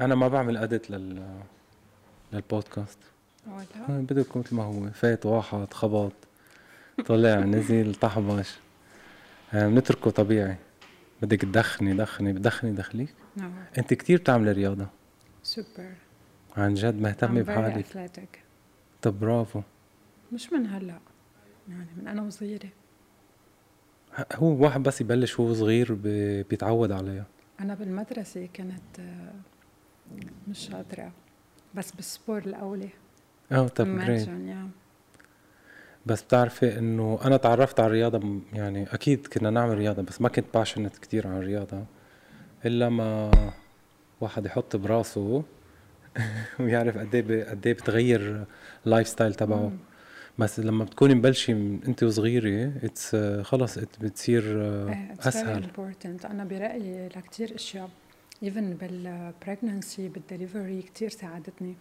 انا ما بعمل اديت للبودكاست. ولا بدكم مثل ما هو، فات واحد خبط طلع نزل طحبش، بنتركه طبيعي. بدك تدخني دخليك. نعم انت كثير بتعملي رياضه، سوبر عن جد، مهتمه بحالك. طب برافو. مش من هلا يعني، من انا وصغيره. هو واحد بس يبلش وهو صغير بيتعود عليها. انا بالمدرسه كنت مش شاطره، بس بالسبور الاولى. طب جريت. بس بتعرفي انه انا تعرفت على الرياضه، يعني اكيد كنا نعمل رياضه بس ما كنت باشنت كثير عن الرياضه، الا ما واحد يحط براسه ويعرف قد ايه بتغير اللايف ستايل تبعه. بس لما بتكوني مبلشي انت وصغيره خلص بتصير اسهل. انا برايي لكثير اشياء، ايفن بالبريجننسي بالدليفري كثير ساعدتني.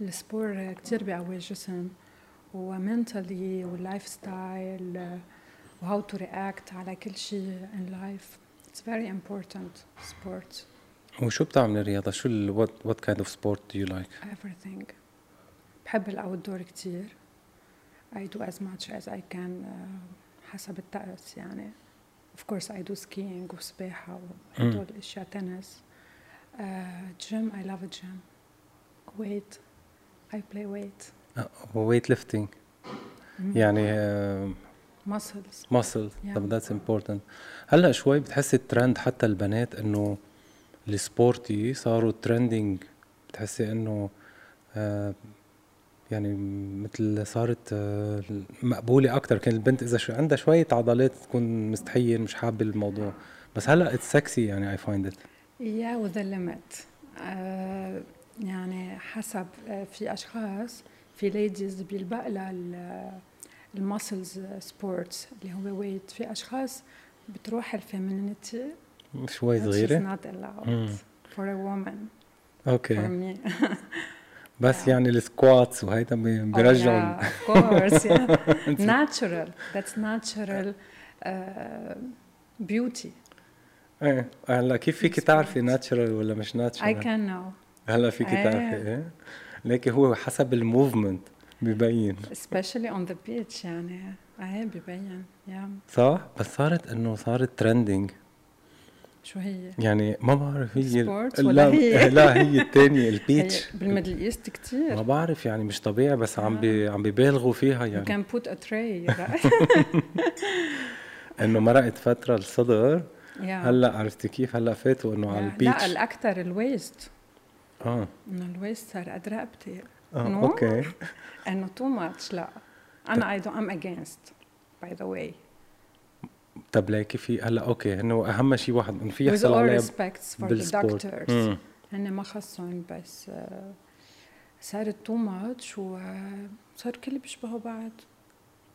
السبور كثير بيقوي الجسم ومنتلي واللايف ستايل وهاو تو رياكت على كل شيء ان لايف. اتس فيري امبورتنت سبورت. وشو بتعمل رياضه؟ شو وات كايند اوف سبورت دو يو لايك؟ ايفريثينج. بحب الاوت دور كثير. اي دو از ماتش از اي كان حسب الطقس يعني. اوف كورس اي دو سكينج وسباحه وهدول الاشياء، تنس، جيم. اي لاف الجيم. ويت، اي بلاي ويت. ويت ليفتنج يعني ماسل. طب ذاتس امبورتنت. هلا شوي بتحسي الترند حتى البنات انه السبورتي صاروا ترندينج، بتحسي انه يعني مثل صارت مقبوله اكثر. كان البنت اذا عندها شويه عضلات تكون مستحيه مش حابه الموضوع، بس هلا اتس سكسي يعني. اي فايند ات يا وذا ليمت يعني حسب. في اشخاص، في ليديز بيلبق لها الماسلز سبورتس اللي هو ويت، في اشخاص بتروح الفيمينيتي شوي صغيره. It's not allowed for a woman. اوكي. For me. بس يعني السكواتس وهيدا بيرجعوا. Of course. Natural. That's natural beauty. ايه هلا كيف فيك تعرفي ناتشرال ولا مش ناتشرال؟ I can know. هلا فيك تعرفي ايه، لكن هو حسب الموفمنت ببين. Especially on the beach يعني ايه ببين. صح. بس صارت ترندينج. شو هي؟ يعني ما بعرف هي لا هي الثانية البيتش بالميدل ايست كثير، ما بعرف يعني مش طبيعي، بس عم ببالغوا فيها يعني. كان بوت اتري انه مرقت فترة الصدر. هلا عرفتي كيف؟ هلا فاتوا انه على البيتش. لا الاكثر الويست. انه الويست صار قد رقبتي. اوكي. انه تو ماتش. لا انا اي دونت ام اجينست باي ذا واي. طب ليكي في هلا اوكي انه اهم شيء واحد انه في يحصل على بالسبورت. هن ما خصهم، بس صارت تو ماتش وصار كل بيشبهوا بعض،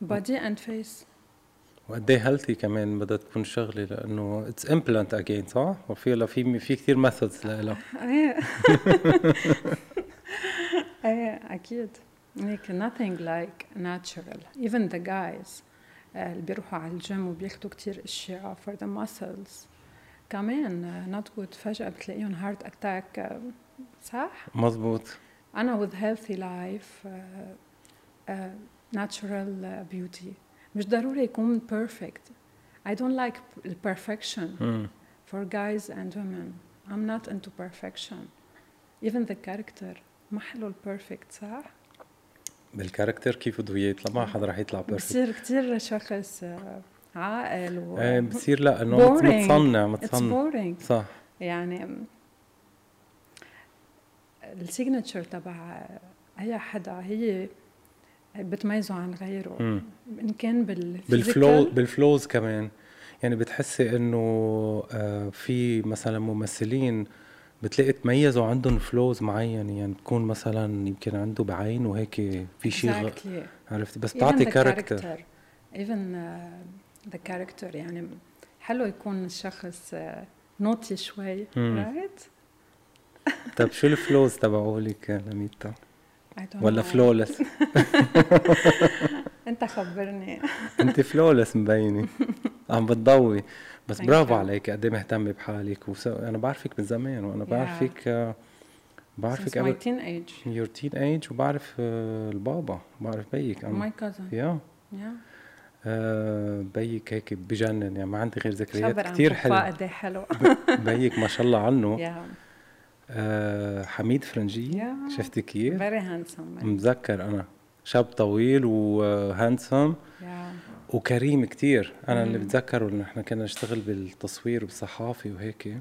بادي اند فيس. وقد ايه هيلثي كمان بدها تكون شغله، لانه اتس امبلانت اجين. صح. في كثير ميثودز لها. ايه اكيد. ليك nothing like natural. Even the guys اللي بيروحوا على الجيم وبياخدوا كتير اشياء فور ذا ماسلز كمان نوت جود، فجأة بتلاقيهم هارت اتاك. صح مزبوط. انا وذ هيلثي لايف ناتشرال بيوتي مش ضروري يكون بيرفكت. اي دونت لايك البرفكشن فور جايز اند ومن. ام نوت انتو بيرفكشن. ايفن ذا كاركتر ما حلو البيرفكت. صح. بالكاركتر كيف بده يطلع، ما حدا راح يطلع بيرفكت. بصير كثير شخص عاقل بصير لا انه متصنع. صح يعني السيجنتشر تبع اي حدا هي بتميزه عن غيره. ان كان بالفلوز كمان يعني. بتحسي انه في مثلا ممثلين بتلاقي تميزوا عندهم فلوز معين، يعني تكون مثلا يمكن عنده بعين وهيك في شيء عرفتي، بس بتعطي كاركتر. ايفن ذا كاركتر يعني حلو يكون الشخص نوتي شوي. رايت. طب شو الفلوز تبعه لك لميتا ولا فلولس؟ انت خبرني. انت فلولس مبينه، عم بتضوي. بس برافو عليك قد ايه مهتمه بحالك. انا بعرفك من زمان وانا بعرفك بعرفك قبل your teenage وبعرف البابا بعرف بيك my cousin بيك هيك بجنن يعني ما عندي غير ذكريات كثير حلوه. بيك ما شاء الله عنه حميد فرنجيه شفتي كيف فيري هاندسم متذكر انا شاب طويل وهاندسم وكريم كثير. انا اللي بتذكره انه احنا كنا نشتغل بالتصوير وبالصحافه وهيك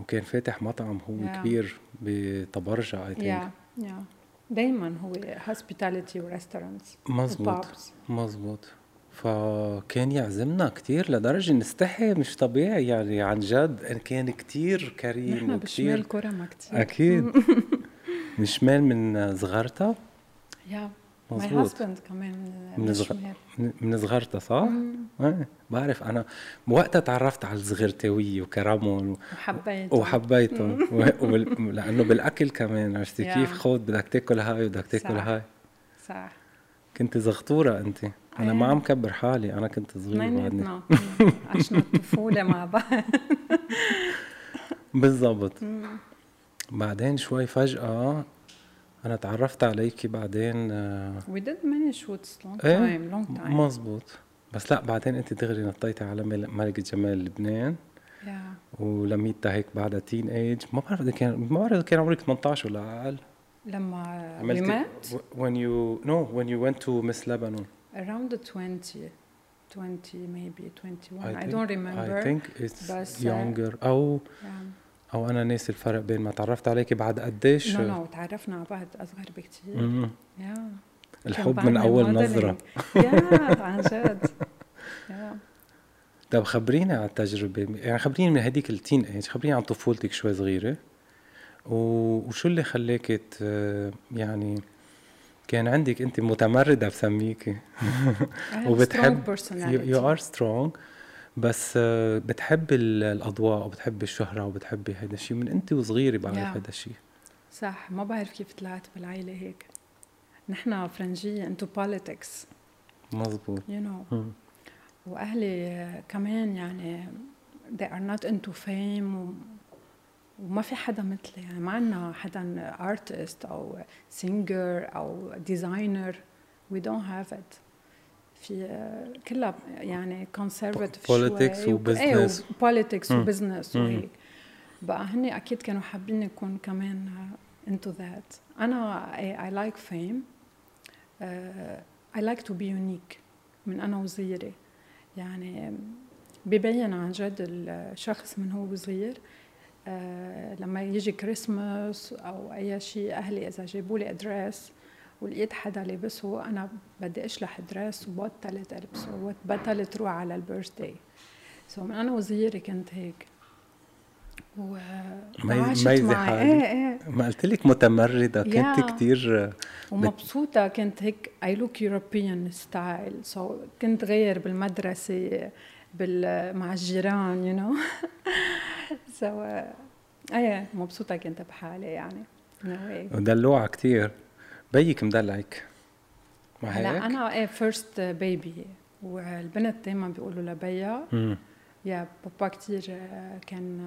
وكان فاتح مطعم هو كبير بطبرجه اي ثينك دائما هو هوسبيتاليتي وريستورانتس مزبوط مزبوط. فكان يعزمنا كثير لدرجه نستحي مش طبيعي يعني عن جد كان كثير كريم وكثير بشمال كرمه كثير اكيد من شمال من صغرتها ماي هاسبند كمان من صغرتها صح؟ بعرف انا وقتها تعرفت على الصغرتاويه وكرمهم وحبيتهم لانه بالاكل كمان عرفتي كيف خود بدك تاكل هاي وبدك تاكل هاي صح. كنت زغطوره انت انا ما عم كبر حالي انا كنت صغيره بعدني عشنا الطفوله مع بعض بالضبط. بعدين شوي فجاه انا تعرفت عليكي بعدين وي ديد ماني شوتس لونج تايم لونج تايم مزبوط. بس لا بعدين انت دغري نطيتي على ملكة جمال لبنان ولميتها هيك بعدها تين ايج ما بعرف كان ما بعرف كان عمرك 18 ولا اقل لما عملت when you when you went to Miss Lebanon around the 20 maybe 21 I don't remember I think it's younger او او انا ناسي الفرق بين ما تعرفت عليكي بعد قديش نو تعرفنا على بعض اصغر بكثير الحب من اول نظره عن جد طب خبريني على التجربه يعني خبريني من هديك التين ايج خبريني عن طفولتك شوي صغيره وشو اللي خلاكي يعني كان عندك انت متمرده بسميكي وبتحب يو ار سترونغ بس بتحب الاضواء وبتحب الشهره وبتحب هذا الشيء من انت وصغيره بعرف هذا الشيء صح. ما بعرف كيف طلعت بالعائله هيك نحن فرنجيه انتو بوليتكس مزبوط يو نو واهلي كمان يعني they are not into fame وما في حدا مثلي يعني ما عندنا حدا artist او singer او designer we don't have it في كلها يعني conservative politics وبزنس politics وبزنس وهيك بقى هني اكيد كانوا حابين يكون كمان into that. انا I like fame I like to be unique من انا وصغيره يعني ببين عن جد الشخص من هو صغير لما يجي كريسماس او اي شيء اهلي اذا جابوا لي ادريس ولقيت حدا لابسه انا بدي اشلح دريس وبطلت البسه وبطلت روح على البيرث داي سو من انا وصغيره كنت هيك وعاشت معي ما قلت لك متمرده كنت كثير ومبسوطه كنت هيك اي لوك يوروبيان ستايل سو كنت غير بالمدرسه مع الجيران يو نو سو ايه مبسوطه كنت بحالي يعني ودلوعه كثير. بيك مدلعك مع هيك؟ لا انا فيرست بيبي والبنت دائما بيقولوا لبيا يا بابا كثير كان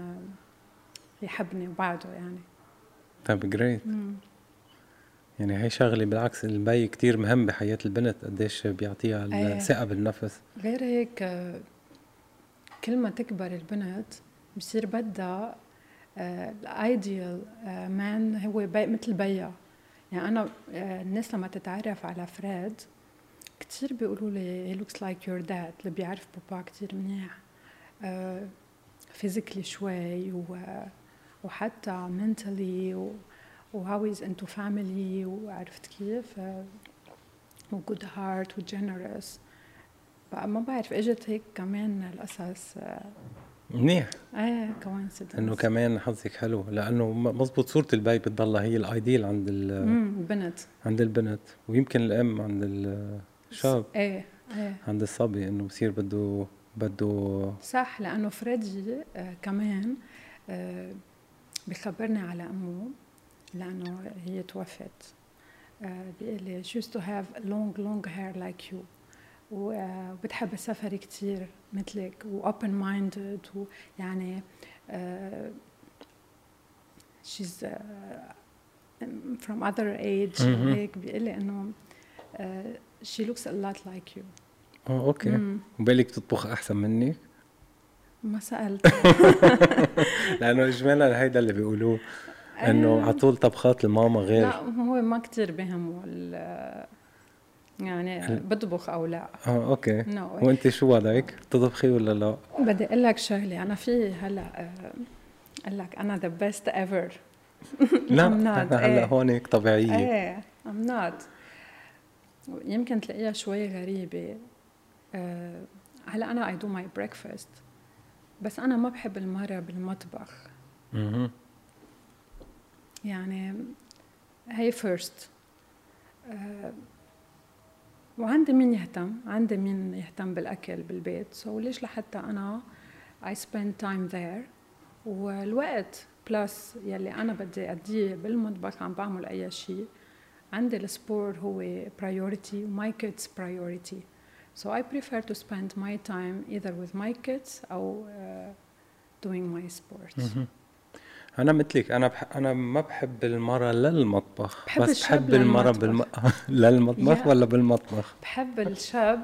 يحبني وبعده يعني طيب جريت يعني هي شغله بالعكس البي كثير مهم بحياه البنت قديش بيعطيها الثقه بالنفس غير هيك كل ما تكبر البنت بصير بدها الايديال مان هو بي مثل بيا يعني أنا الناس لما تتعرف على فريد كتير بيقولوا لي he looks like your dad اللي بيعرف بابا كتير منيح فيزيكلي شوي وحتى mentally وهاو is into family وعرفت كيف وgood heart وgenerous بقى ما بعرف اجت هيك كمان القصص منيح coincidence انه كمان حظك حلو لانه مزبوط صوره البي بتضلها هي الايديل عند البنت عند البنت ويمكن الام عند الشاب عند الصبي انه بصير بده صح لانه فريدي كمان بخبرني على امه لانه هي توفت بيقول لي she used to have long hair like you وبتحب السفر كثير مثلك وopen minded ويعني she's from other age هيك بيقلي إنه she looks a lot like you. أوه أوكي. وبالك تطبخ أحسن مني؟ ما سألت. لأنه إجمالا هيدا اللي بيقولوه إنه عطول طبخات الماما غير. لا هو ما كتير بهمه يعني بطبخ او لا. اه اوكي. وانت شو وضعك؟ بتطبخي ولا لا؟ بدي اقول لك شغله، انا في هلا اقول لك انا ذا بيست ايفر. لا انا هلا هونيك طبيعيه. ايه ام نوت. يمكن تلاقيها شوي غريبه. هلا انا اي دو ماي بريكفاست، بس انا ما بحب المرة بالمطبخ. يعني هي فيرست. وعندي مين يهتم، عندي مين يهتم بالأكل بالبيت، سو ليش لحتى أنا I spend time there والوقت بلس يلي أنا بدي أديه بالمطبخ عم بعمل أي شيء. عندي السبور هو priority وماي kids priority، so I prefer to spend my time either with my kids أو doing my sports. أنا مثلك، أنا ما بحب المرة للمطبخ، بس بحب المرة للمطبخ yeah. ولا بالمطبخ؟ بحب الشاب،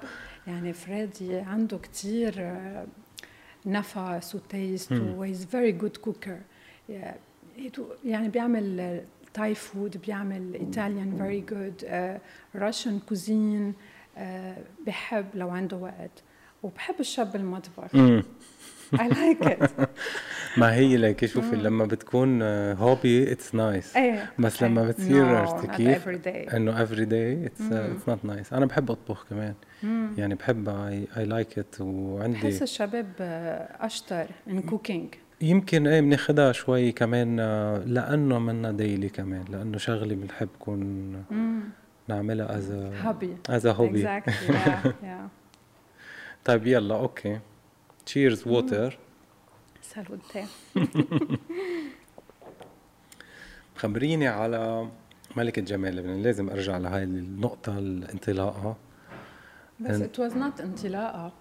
يعني فريدي عنده كتير نفس وتيست وهيز فيري جود كوكر، يعني بيعمل تاي فود، بيعمل إيطاليان فيري جود، راشن كوزين، بحب لو عنده وقت، وبحب الشاب بالمطبخ. I like it. ما هي لك شوفي لما بتكون هوبي اتس نايس، بس لما بتصير ارتكيف انه every day it's not nice. انا بحب اطبخ كمان، يعني بحب اي لايك ات، وعندي بحس الشباب اشطر ان كوكينج. يمكن ايه بناخدها شوي كمان لانه منا ديلي كمان، لانه شغلي بنحب كون نعملها از هوبي. طيب يلا اوكي. Cheers water. سالوتي. خبريني على ملكة جمال لبنان، لازم أرجع لهاي النقطة الانطلاقة. بس it was not انطلاقة.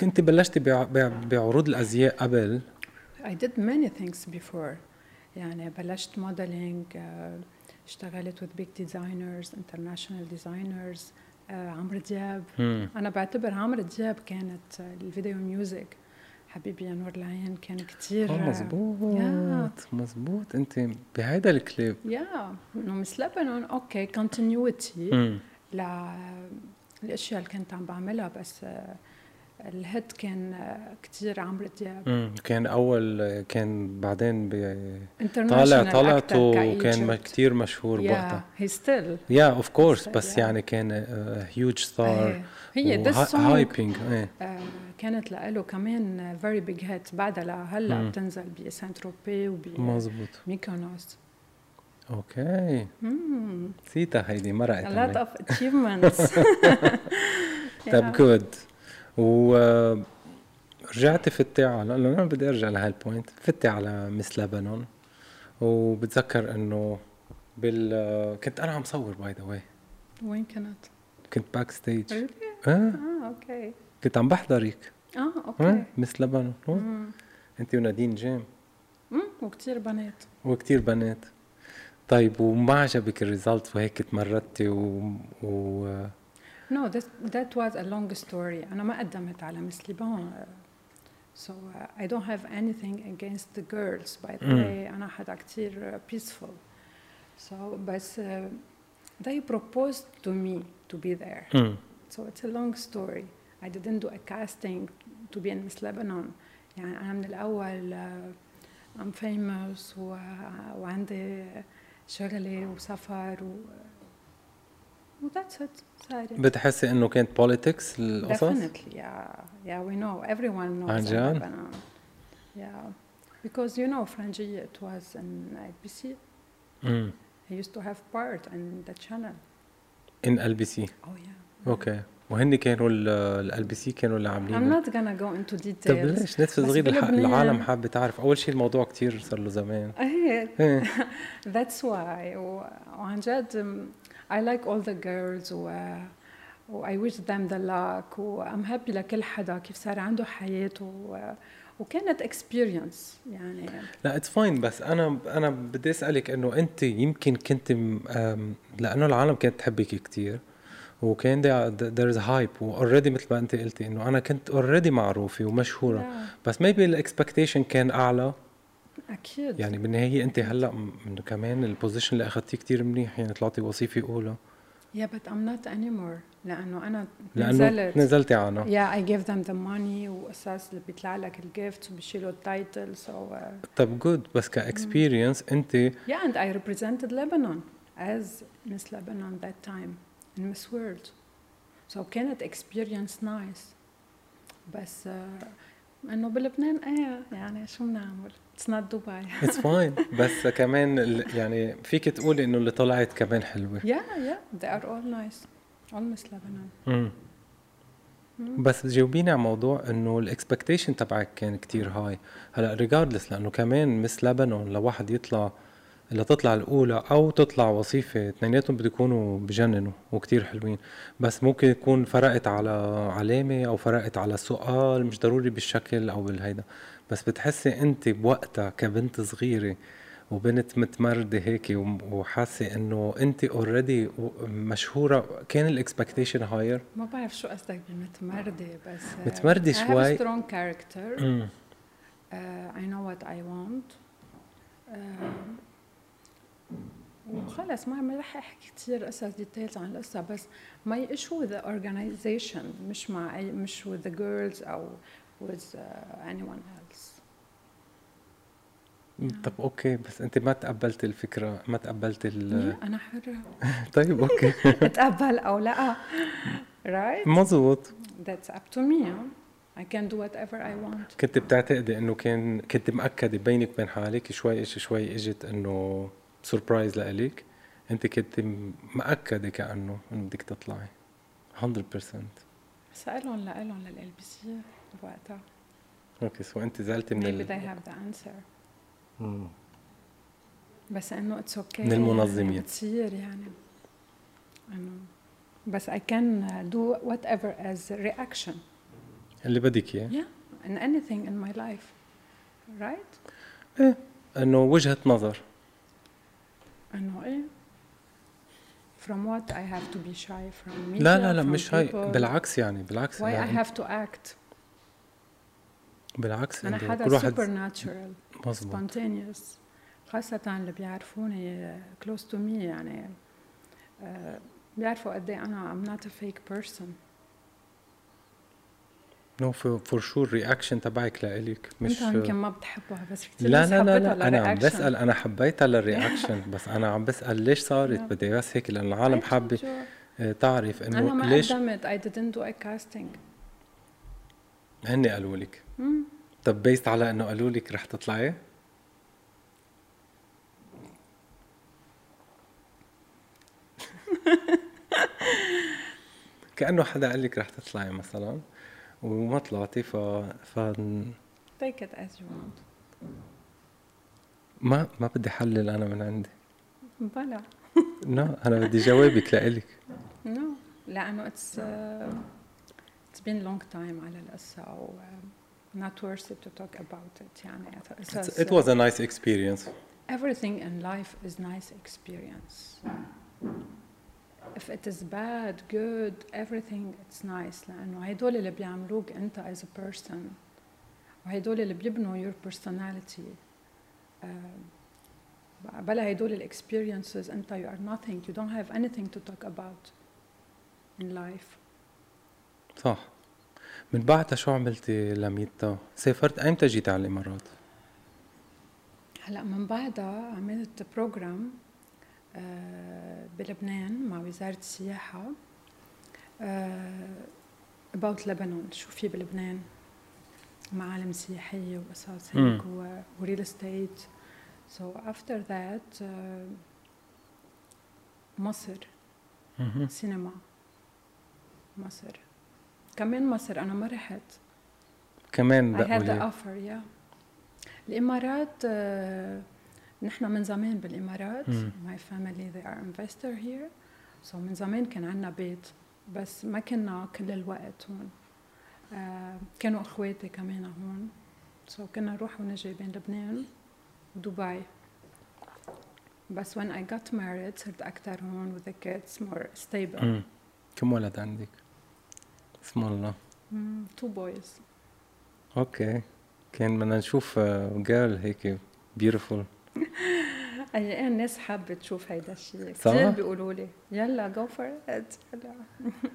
كنت بلشتي بعروض الأزياء قبل. I did many things before. يعني بلشت موديلينج، اشتغلت with big designers, international designers. عمرو دياب، أنا بعتبر عمرو دياب كانت الفيديو ميوزك. حبيبي يا نور العين كان كتير مزبوط. أنت بهيدا الكليب إنه مس لبنان أوكي كونتينيوتي للأشياء اللي كنت عم بعملها، بس الهيت كان كتير عمرو دياب. كان أول، كان بعدين طلعته وكان كتير مشهور بوقتها. هي ستيل يا اوف كورس، بس يعني كان هيوج ستار. هي ذس هايبينج كانت له كمان فيري بيج هيت. بعدها لهلا بتنزل بسانت روبي وبميكونوس. اوكي نسيتها هيدي، مرقت a lot of achievements. طب جود. ورجعت فتي على، انا بدي ارجع لهالبوينت، فتي على مس لبنان، وبتذكر انه كنت انا عم صور باي ذا واي. وين كنت؟ كنت باك ستيج. اوكي. كنت عم بحضرك. اوكي. مس لبنان انت ونادين جيم. وكثير بنات. طيب وما عجبك الريزلت وهيك تمردتي No, that was a long story. أنا ما قدمت على مس لبنان. So I don't have anything against the girls. By the way, أنا حدا كتير peaceful. So, but they proposed to me to be there. So it's a long story. I didn't do a casting to be in Miss Lebanon. يعني أنا من الأول I'm famous وعندي شغلي وسفر That's it. بتحسي إنه كانت politics القصص؟ Definitely, yeah, we know, everyone knows. Lebanon. Yeah, because you know, Frangieh, it was in LBC. He used to have part in the channel. In LBC. Oh yeah. Okay. وهن كانوا الالبسي كانوا اللي عاملينه. I'm not gonna go into details. طب ليش؟ نتف صغير العالم حابة تعرف. أول شيء الموضوع كتير صار له زمان. إيه. That's why. وعن جد I like all the girls و I wish them the luck وأم هابي لكل حدا كيف صار عنده حياته وكانت اكسبيرينس يعني. لا اتس فاين، بس انا بدي اسالك انه انت يمكن كنت لانه العالم كانت تحبك كثير وكان there is hype واوريدي مثل ما انت قلتي انه انا كنت اوريدي معروفه ومشهوره. بس maybe الاكسبكتيشن كان اعلى اكيد يعني. بالنهايه انت هلا انه كمان البوزيشن اللي اخذتيه كثير منيح يعني، طلعتي وظيفه اولى. Yeah, but I'm not anymore. لأنه أنا نزلت. نزلتي عنه. Yeah, I gave them the money وأساس اللي بيطلع لك الجيفت وبيشيلوا التايتل so. طب good، بس كإكسبيرينس أنت. Yeah, and I represented Lebanon as Miss Lebanon that time and Miss World. So كانت experience nice. بس إنه بلبنان يعني شو بنعمل؟ It's not Dubai. It's fine. بس كمان يعني فيك تقولي إنه اللي طلعت كمان حلوة. Yeah. They are all nice. All Miss Lebanon. بس جاوبيني على موضوع إنه الإكسبكتيشن تبعك كان كتير هاي. هلا regardless لأنه كمان Miss Lebanon لواحد يطلع اللي تطلع الأولى أو تطلع وصيفة اثنيناتهم بده يكونوا بجننوا وكتير حلوين، بس ممكن يكون فرقت على علامة أو فرقت على سؤال، مش ضروري بالشكل أو بالهيدا. بس بتحسي أنت بوقتها كبنت صغيرة وبنت متمردة هيك وحاسة إنه أنت أوريدي مشهورة، كان الإكسبكتيشن هاير؟ ما بعرف شو قصدك بالمتمردة، بس متمردة شوي. I have a strong character. I know what I want. وخلص ما رح احكي كثير قصص ديتيلز عن القصه، بس my issue with the organization مش مع مش with the girls او with anyone else. طب اوكي، بس انت ما تقبلت الفكره، ما تقبلت انا حره. طيب اوكي، اتقبل او لا، right؟ مضبوط. That's up to me. I can do whatever I want. كنت بتعتقدي انه كنت مأكده بينك وبين حالك شوي اجت انه سربرايز لإليك، أنت كنت مأكدة كأنه بدك تطلعي 100%. سألهم للإلبسية بوقتها. أوكي، سو أنت زعلتي من Maybe they have the answer. بس إنه it's okay. من المنظمين. بتصير يعني إنه بس I can do whatever as reaction. اللي بدك إياه. Yeah, in anything in my life, right؟ إيه، إنه وجهة نظر. أنه إيه؟ From what I have to be shy from media. لا مش هاي، بالعكس يعني بالعكس. Why I have to act. بالعكس أنا حدا super natural spontaneous، خاصة اللي بيعرفوني close to me يعني بيعرفوا قد إيه أنا I'm not a fake person. نو فور شور رياكشن تبعك لإلك مش انت يمكن ما بتحبها بس كثير. لا انا عم بسال، انا حبيتها للرياكشن، بس انا عم بسال ليش صارت. بدي بس هيك لان العالم حابه تعرف انه ليش. انا ما قدمت، اي didn't do a casting. هن قالوا لك؟ طب بيست على انه قالوا لك رح تطلعي؟ كانه حدا قال لك رح تطلعي مثلا وما طلعتي ف take it as you want. ما بدي حلل انا من عندي. بلا لا انا بدي جوابك لإلك. نو لانه it's been long time على القصه او not worth it to talk about it يعني. It was a nice experience. Everything in life is nice experience. If it is bad, good, everything, it's nice. لأنه هيدول اللي بيعملوك أنت as a person، وهيدول اللي بيبنوا your personality. بلا هيدول ال experiences أنت you are nothing. You don't have anything to talk about in life. صح. من بعدها شو عملتي لميتا؟ سافرت، أيمتى جيت على الإمارات؟ هلا من بعدها عملت بروجرام بلبنان مع وزارة السياحة about لبنان، شو في بلبنان، معالم سياحية وقصص هيك وريل استيت. So after that مصر، سينما مصر كمان. مصر أنا ما رحت كمان. I had the offer. yeah. الإمارات نحن من زمان بالإمارات. My family they are investor here. So من زمان كان عنا بيت بس ما كنا كل الوقت هون. كانوا اخواتي كمان هون، سو كنا نروح ونجي بين لبنان ودبي. بس when I got married صرت أكتر هون with the kids more stable. كم ولد عندك؟ اسم الله. 2 boys. اوكي، كان بدنا نشوف girl هيك beautiful. ايه الناس حابة تشوف هيدا الشيء، كثير بيقولوا لي يلا go for it.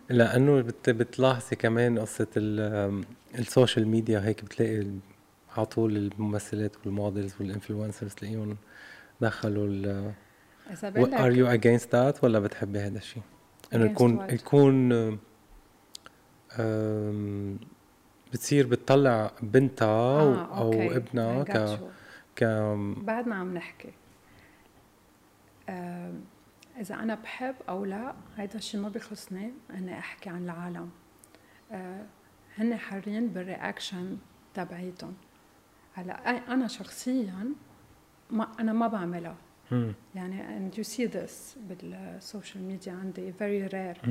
لأنه بتلاحظي كمان قصة السوشيال ميديا، هيك بتلاقي على طول الممثلات والمودلز والانفلونسرز تلاقيهم دخلوا ال Are you against that ولا بتحبي هذا الشيء؟ انه يكون بتصير بتطلع بنتها او ابنها بعدنا عم نحكي اذا انا بحب او لا، هذا الشيء ما بيخصني اني احكي عن العالم. هن حرين بالرياكشن تبعيتهم. هلا انا شخصيا ما بعملها. يعني and you see this بالسوشيال ميديا عندي very rare.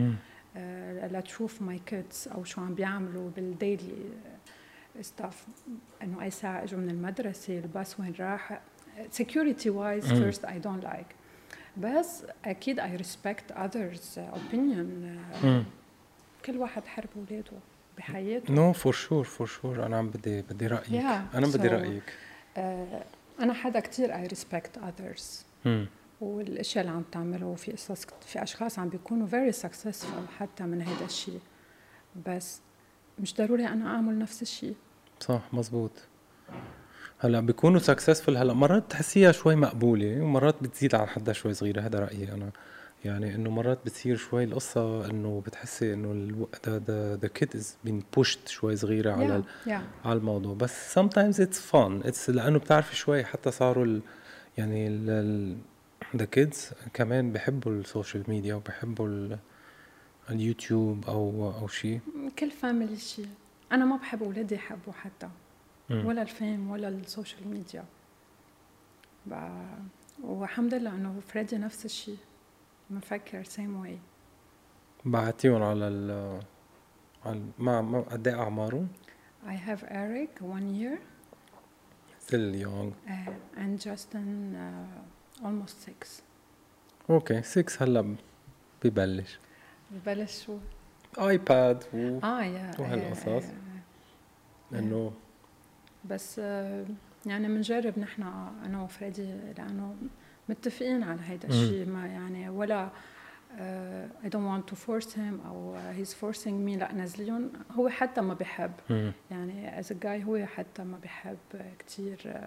لتشوف my kids أو شو عم بيعملوا بالديلي stuff، إنه أي ساعة إجوا من المدرسة، الباص وين راح. security wise first I don't like، بس أكيد I respect others opinion. كل واحد حرب ولاده بحياته. no for sure for sure. أنا عم بدي رأيك. أنا بدي رأيك. أنا حدا كتير I respect others. والأشياء اللي عم تعمله، في قصص، في أشخاص عم بيكونوا very successful حتى من هيدا الشيء، بس مش ضروري أنا أعمل نفس الشيء. صح، مزبوط. هلا بيكونوا successful، هلا مرات تحسيها شوي مقبولة ومرات بتزيد عن حدها شوي صغيرة، هذا رأيي أنا. يعني إنه مرات بتصير شوي القصة إنه بتحسي إنه the kid is being pushed شوي صغيرة على على الموضوع، بس sometimes it's fun. لأنه بتعرفي شوي حتى صاروا يعني the kids كمان بحبوا السوشيال ميديا وبحبوا اليوتيوب أو شيء. كل فاميلي شيء. أنا ما بحب أولادي يحبوا حتى ولا الفيلم ولا السوشيال ميديا. والحمد لله إنه فريدي نفس الشيء. مفكر same way. بعتيهم على ما قد ايه اعمارهم؟ I have Eric 1 year. Still young. And Justin almost 6. اوكي 6 هلا ببلش. ببلش شو؟ ايباد وهالقصص. انه بس يعني بنجرب نحن انا وفريدي، لانه متفقين على هيدا الشيء، ما يعني ولا I don't want to force him أو he's forcing me. لا، نزليون هو حتى ما بحب. يعني as a guy هو حتى ما بحب كتير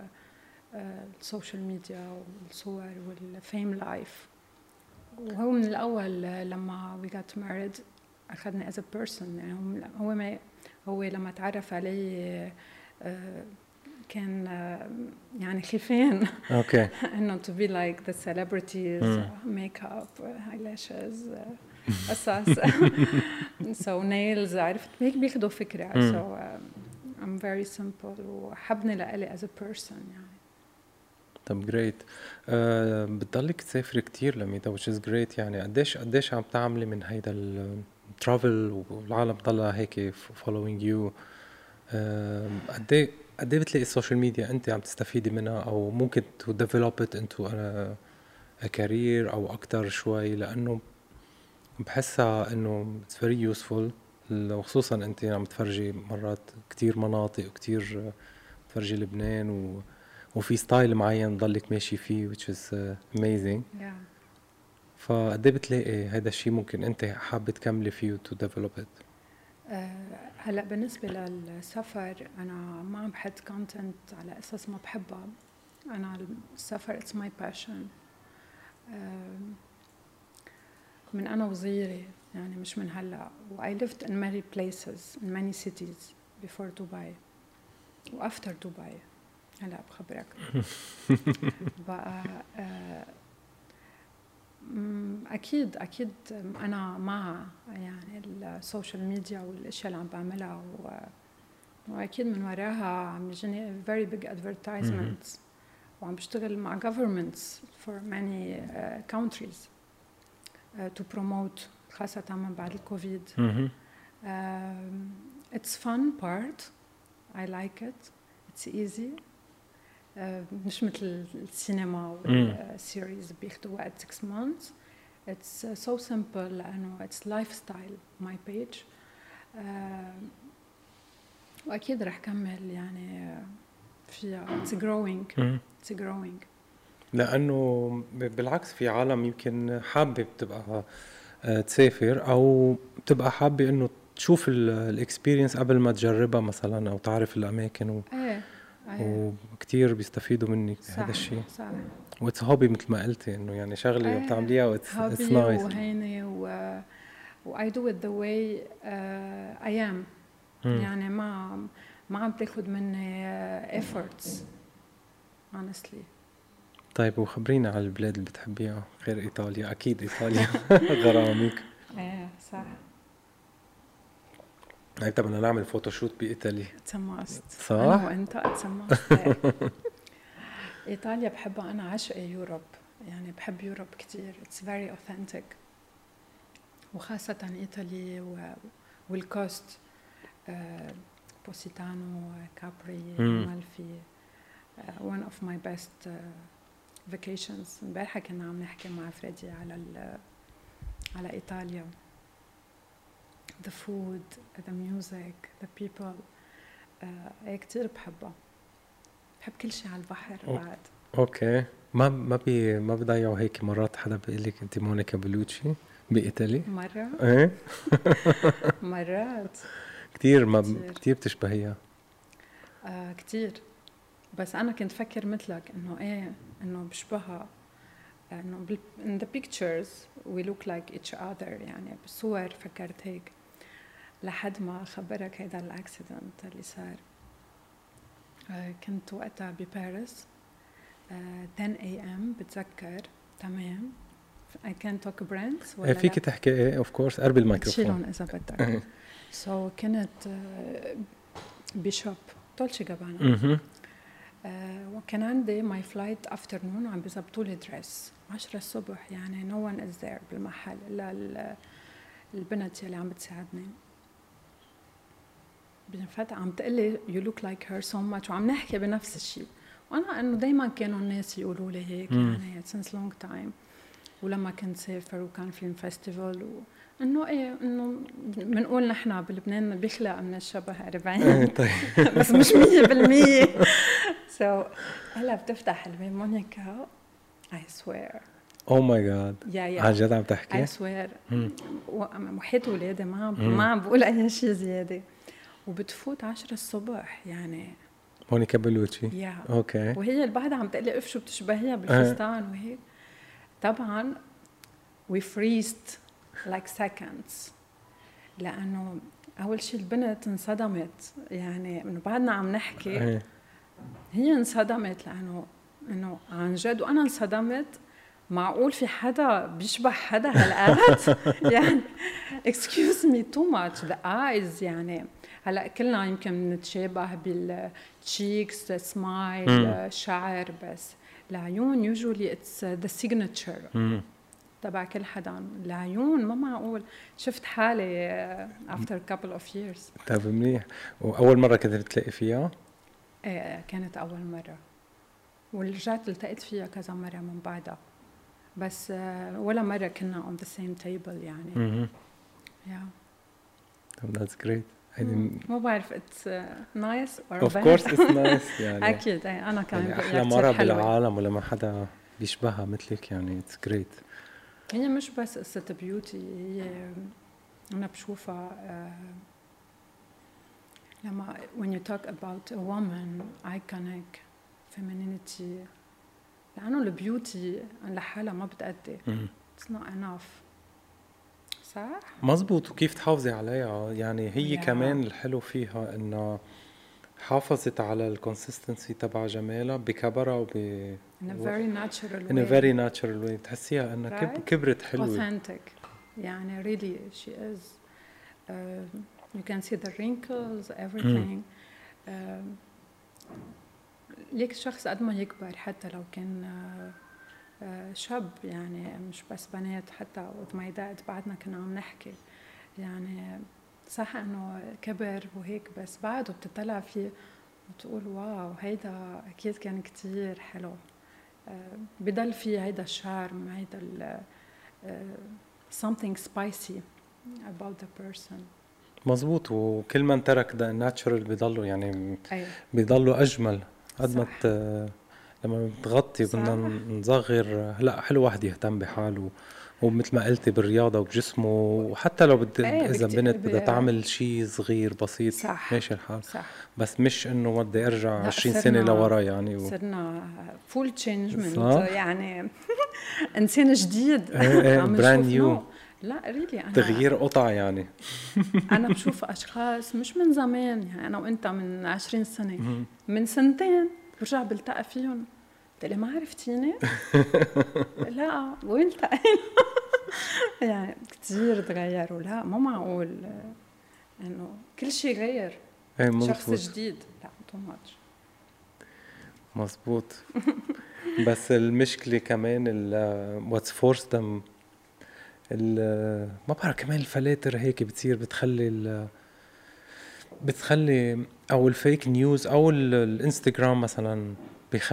السوشيال ميديا والصور والفيم لايف. وهو من الأول لما we got married أخذني as a person. يعني هو لما تعرف علي كان يعني خيفان انه to be like the celebrities, makeup, eyelashes, قصص so nails. عرفت هيك بياخذوا فكره. so I'm very simple وحبني لالي as a person يعني. طب great. بتضلك تسافري كثير لميتا which is great. يعني قديش عم تعملي من هيدا الترافل والعالم بضلها هيك following you؟ قد ايه بتلاقي السوشيال ميديا انت عم تستفيدي منها او ممكن تو ديفلوب ات انتو كارير او اكثر شوي؟ لانه بحسها انه اتس فيري يوسفول، وخصوصا انت عم تفرجي مرات كثير مناطق وكثير تفرجي لبنان وفي ستايل معين ضلك ماشي فيه which is amazing. فقد ايه بتلاقي هذا الشيء ممكن انت حابه تكملي فيه تو ديفلوب ات؟ هلا بالنسبه للسفر انا ما عم بحط كونتنت على قصص ما بحبها. انا السفر اتس ماي باشن من انا وصغيره، يعني مش من هلا. واي ليفد ان ماني بليسز ان ماني سيتيز بيفور دبي وافتر دبي. هلا بخبرك بقى. أكيد أنا مع يعني السوشيال ميديا والأشياء اللي عم بعملها، وأكيد من وراها عم يجيني very big advertisements، وعم بشتغل مع governments for many countries to promote خاصة من بعد الكوفيد. It's fun part. I like it. It's easy. مش مثل السينما والسيريز بياخدوا وقت 6 months. It's so simple لأنه it's lifestyle my page. وأكيد رح كمل يعني فيها. It's growing. It's growing. لأنه بالعكس في عالم يمكن حابة بتبقى تسافر أو بتبقى حابة إنه تشوف الإكسبيرينس قبل ما تجربها مثلا أو تعرف الأماكن وكتير بيستفيدوا منك هذا الشيء. صح. واتس هوبي مثل ما قلتي إنه يعني شغلة بتعمليها واتس نايس. وهيني وآي دو إت ذا واي آي أم يعني ما عم تاخد مني efforts honestly. طيب وخبرينا على البلاد اللي بتحبيها غير إيطاليا. أكيد إيطاليا غرامك. إيه صح. يعني بدنا نعمل فوتوشوت بإيطاليا. تسمعت. صح. أنا وأنت تسمعت. إيطاليا بحبها أنا عشق يوروب يعني بحب يوروب كتير. It's very authentic وخاصة إيطاليا والكوست بوسيتانو كابري مالفي one of my best vacations. امبارح كنا عم نحكي مع فريدي على إيطاليا. The food, the music, the people. كتير بحبها. بحب كل شيء على البحر بعد. أوكي. ما بضيعوا هيك مرات حدا بيقول لك أنت مونيكا بلوتشي بإيطاليا. مرة. إيه. مرات. كتير بتشبهيها. كتير. بس أنا كنت فكر مثلك إنه إنه بشبهها إنه in the pictures we look like each other يعني بالصور فكرت هيك لحد ما خبرك هيدا الأكسيدنت اللي صار. كنت وقتها بباريس 10 AM بتذكر تمام. I can talk brands ولا فيك تحكي إيه of course قرب الميكروفون شيلون إذا بدك. so كنت بشوب دولتشي جابانا وكان عندي ماي فلايت افترنون وعم بيظبطوا لي دريس 10 الصبح يعني نو ون از ذير بالمحل الا البنت اللي عم بتساعدني. بالفتره عم تقول لي يو لوك لايك هير سو ماتش وعم نحكي بنفس الشيء وانا انه دائما كانوا الناس يقولوا لي هيك يعني سينس لونج تايم ولما كنت سافر وكان فيلم فيستيفال انه انه بنقول نحن بلبنان بيخلق من الشبه 40 بس مش 100%. سو هلا بتفتح قلبي مونيكا اي سوير او ماي جاد عن جد عم تحكي اي سوير محيط ولادي ما عم بقول اي شيء زياده وبتفوت 10 الصبح يعني مونيكا بلوتشي اوكي وهي البعض عم تقول لي اف شو بتشبهيها بالفستان وهيك طبعا وي فريست like seconds لأنه أول شيء البنت انصدمت يعني إنه بعدنا عم نحكي هي انصدمت لأنه إنه عن جد وأنا انصدمت معقول في حدا بيشبه حدا هالقد يعني excuse me too much the eyes يعني هلا كلنا يمكن نتشابه بالتشيكس سمايل شعر بس العيون usually it's the signature تبع كل حدا. العيون ما معقول شفت حالي after couple of years. طيب منيح. وأول مرة كنت بتلاقي فيها؟ إيه كانت أول مرة ورجعت التقيت فيها كذا مرة من بعدها بس ولا مرة كنا on the same table يعني. طيب that's great. ما بعرف it's nice or bad. of course it's nice يعني. أكيد أنا كمان يعني أحلى مرة بالعالم ولما حدا بيشبهها مثلك يعني it's great. هي مش بس قصة بيوتي هي أنا بشوفها لما when you talk about a woman iconic femininity لأنه البيوتي لحالها ما بتأدي it's not enough. صح؟ مزبوط. وكيف تحافظي عليها يعني هي كمان الحلو فيها إنه حافظت على الكونسيستنسي تبع جمالها بكبرها وب in a very natural way بتحسيها انها كبرت حلوه authentic يعني really she is you can see the wrinkles everything ليك الشخص قد ما يكبر حتى لو كان شاب يعني، مش بس بنات. حتى وقت ما يدقت بعدنا كنا عم نحكي يعني، صح انه كبر وهيك بس بعده بتطلع فيه وتقول واو هيدا اكيد كان كتير حلو، بضل فيه هيدا الشارم، هيدا something spicy about the person. مظبوط، وكل من ترك ده الناتشورال بيضلوا يعني أيوة. بيضلوا اجمل قد ما لما بتغطي بدنا نصغر. لا حلو واحد يهتم بحاله، ومثل ما قلتي بالرياضه وبجسمه، وحتى لو بدي اذا بنت بدها تعمل شيء صغير بسيط ماشي الحال، بس مش انه بدي ارجع 20 سنه لورا يعني صرنا فول تشينجمنت يعني انسان جديد براند نيو. لا ريلي انا تغيير قطع يعني انا بشوف اشخاص مش من زمان يعني، انا وانت من 20 سنه من سنتين برجع بلتقى فيهم بتقلي ما عرفتيني؟ لا وين التقينا؟ يعني كثير تغيروا. لا مو معقول انه كل شيء غير، شخص جديد. لا تو ماتش. مظبوط. بس المشكله كمان واتس فورس ذم، ما بعرف كمان الفلاتر هيك بتصير، بتخلي او الفيك نيوز او الانستغرام مثلا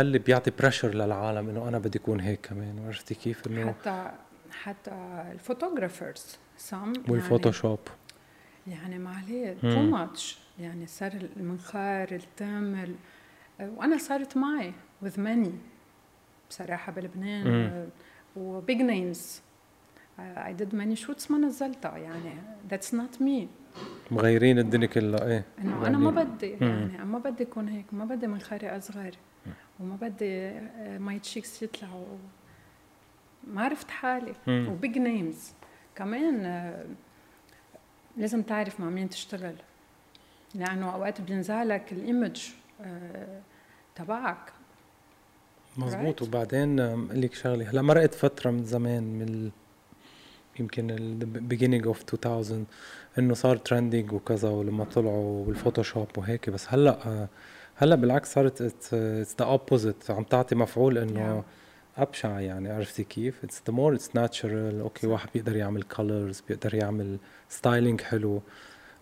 بيعطي بريشر للعالم انه انا بدي اكون هيك كمان. عرفتي كيف انه حتى الفوتوغرافرز سام والفوتوشوب يعني ما عليه تو ماتش يعني، صار المنخار التامل. وانا صارت معي with many بصراحه بلبنان وبيج نيمز I did many shoots ما نزلتها يعني that's not me. مغيرين الدنيا كلها. ايه انه انا ما بدي يعني ما بدي اكون هيك، ما بدي منخاري اصغر، وما بدي ماي تشيكس يطلعوا، ما عرفت حالي. وبيج نيمز كمان لازم تعرف مع مين تشتغل، لانه اوقات بينزع لك الايمج تبعك. مظبوط. وبعدين لك شغله، هلا مرقت فتره من زمان من يمكن البيجينينج اوف 2000 انه صار ترندينج وكذا، ولما طلعوا والفوتوشوب وهيك. بس هلا بالعكس صارت اتس ذا اوبوزيت، عم تعطي مفعول انه ابشع يعني. عرفتي كيف؟ اتس ذا مور اتس ناتشرال. اوكي واحد بيقدر يعمل كلرز، بيقدر يعمل ستايلينج حلو،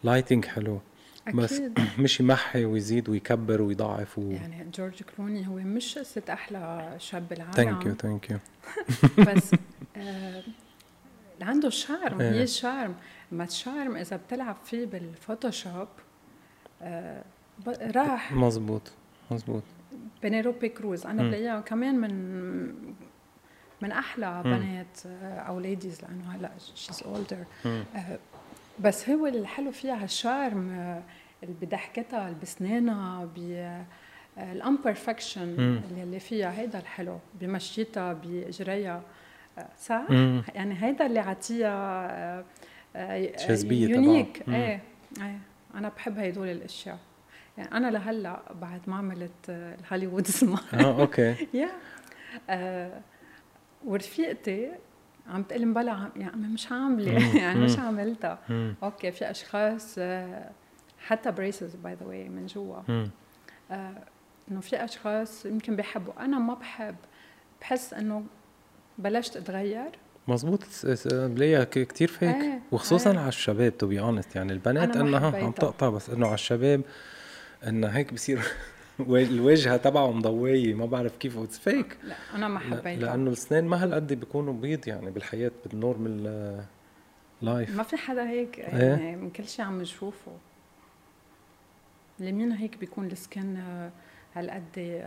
لايتنج حلو، بس مش يمحي ويزيد ويكبر ويضعف يعني جورج كلوني هو مش ست احلى شاب بالعالم. ثانك يو بس عنده شارم، هي شارم. ما الشارم اذا بتلعب فيه بالفوتوشوب راح. مزبوط. بنيروبي كروز انا بلاقيها كمان من احلى بنات او ليديز، لانه هلا شيز اولدر. بس هو الحلو فيها الشارم، بضحكتها، بسنانها، بالامبرفكشن اللي فيها، هيدا الحلو بمشيتها باجريها. صح يعني هيدا اللي عطيها جذبية يونيك. ايه انا بحب هيدول الاشياء يعني. انا لهلا بعد ما عملت الهوليوود سمايل اوكي يا ورفيقتي عم تقول مبلا يعني مش عامله يعني مش عملتها. اوكي في اشخاص حتى بريسز باي ذا واي من جوا، انه في اشخاص يمكن بيحبوا، انا ما بحس انه بلشت اتغير. مظبوط. بلاقيها كثير فيك وخصوصا على الشباب تو بي اونست يعني. البنات انها عم تقطع، بس انه على الشباب انه هيك بصير الوجهه تبعه مضويه، ما بعرف كيف، اتس فيك. لا انا ما حبيتها، لانه السنين ما هالقد بيكونوا بيض يعني بالحياه بالنورمال لايف. ما في حدا هيك يعني، من كل شيء عم نشوفه لمين هيك بيكون السكن هالقد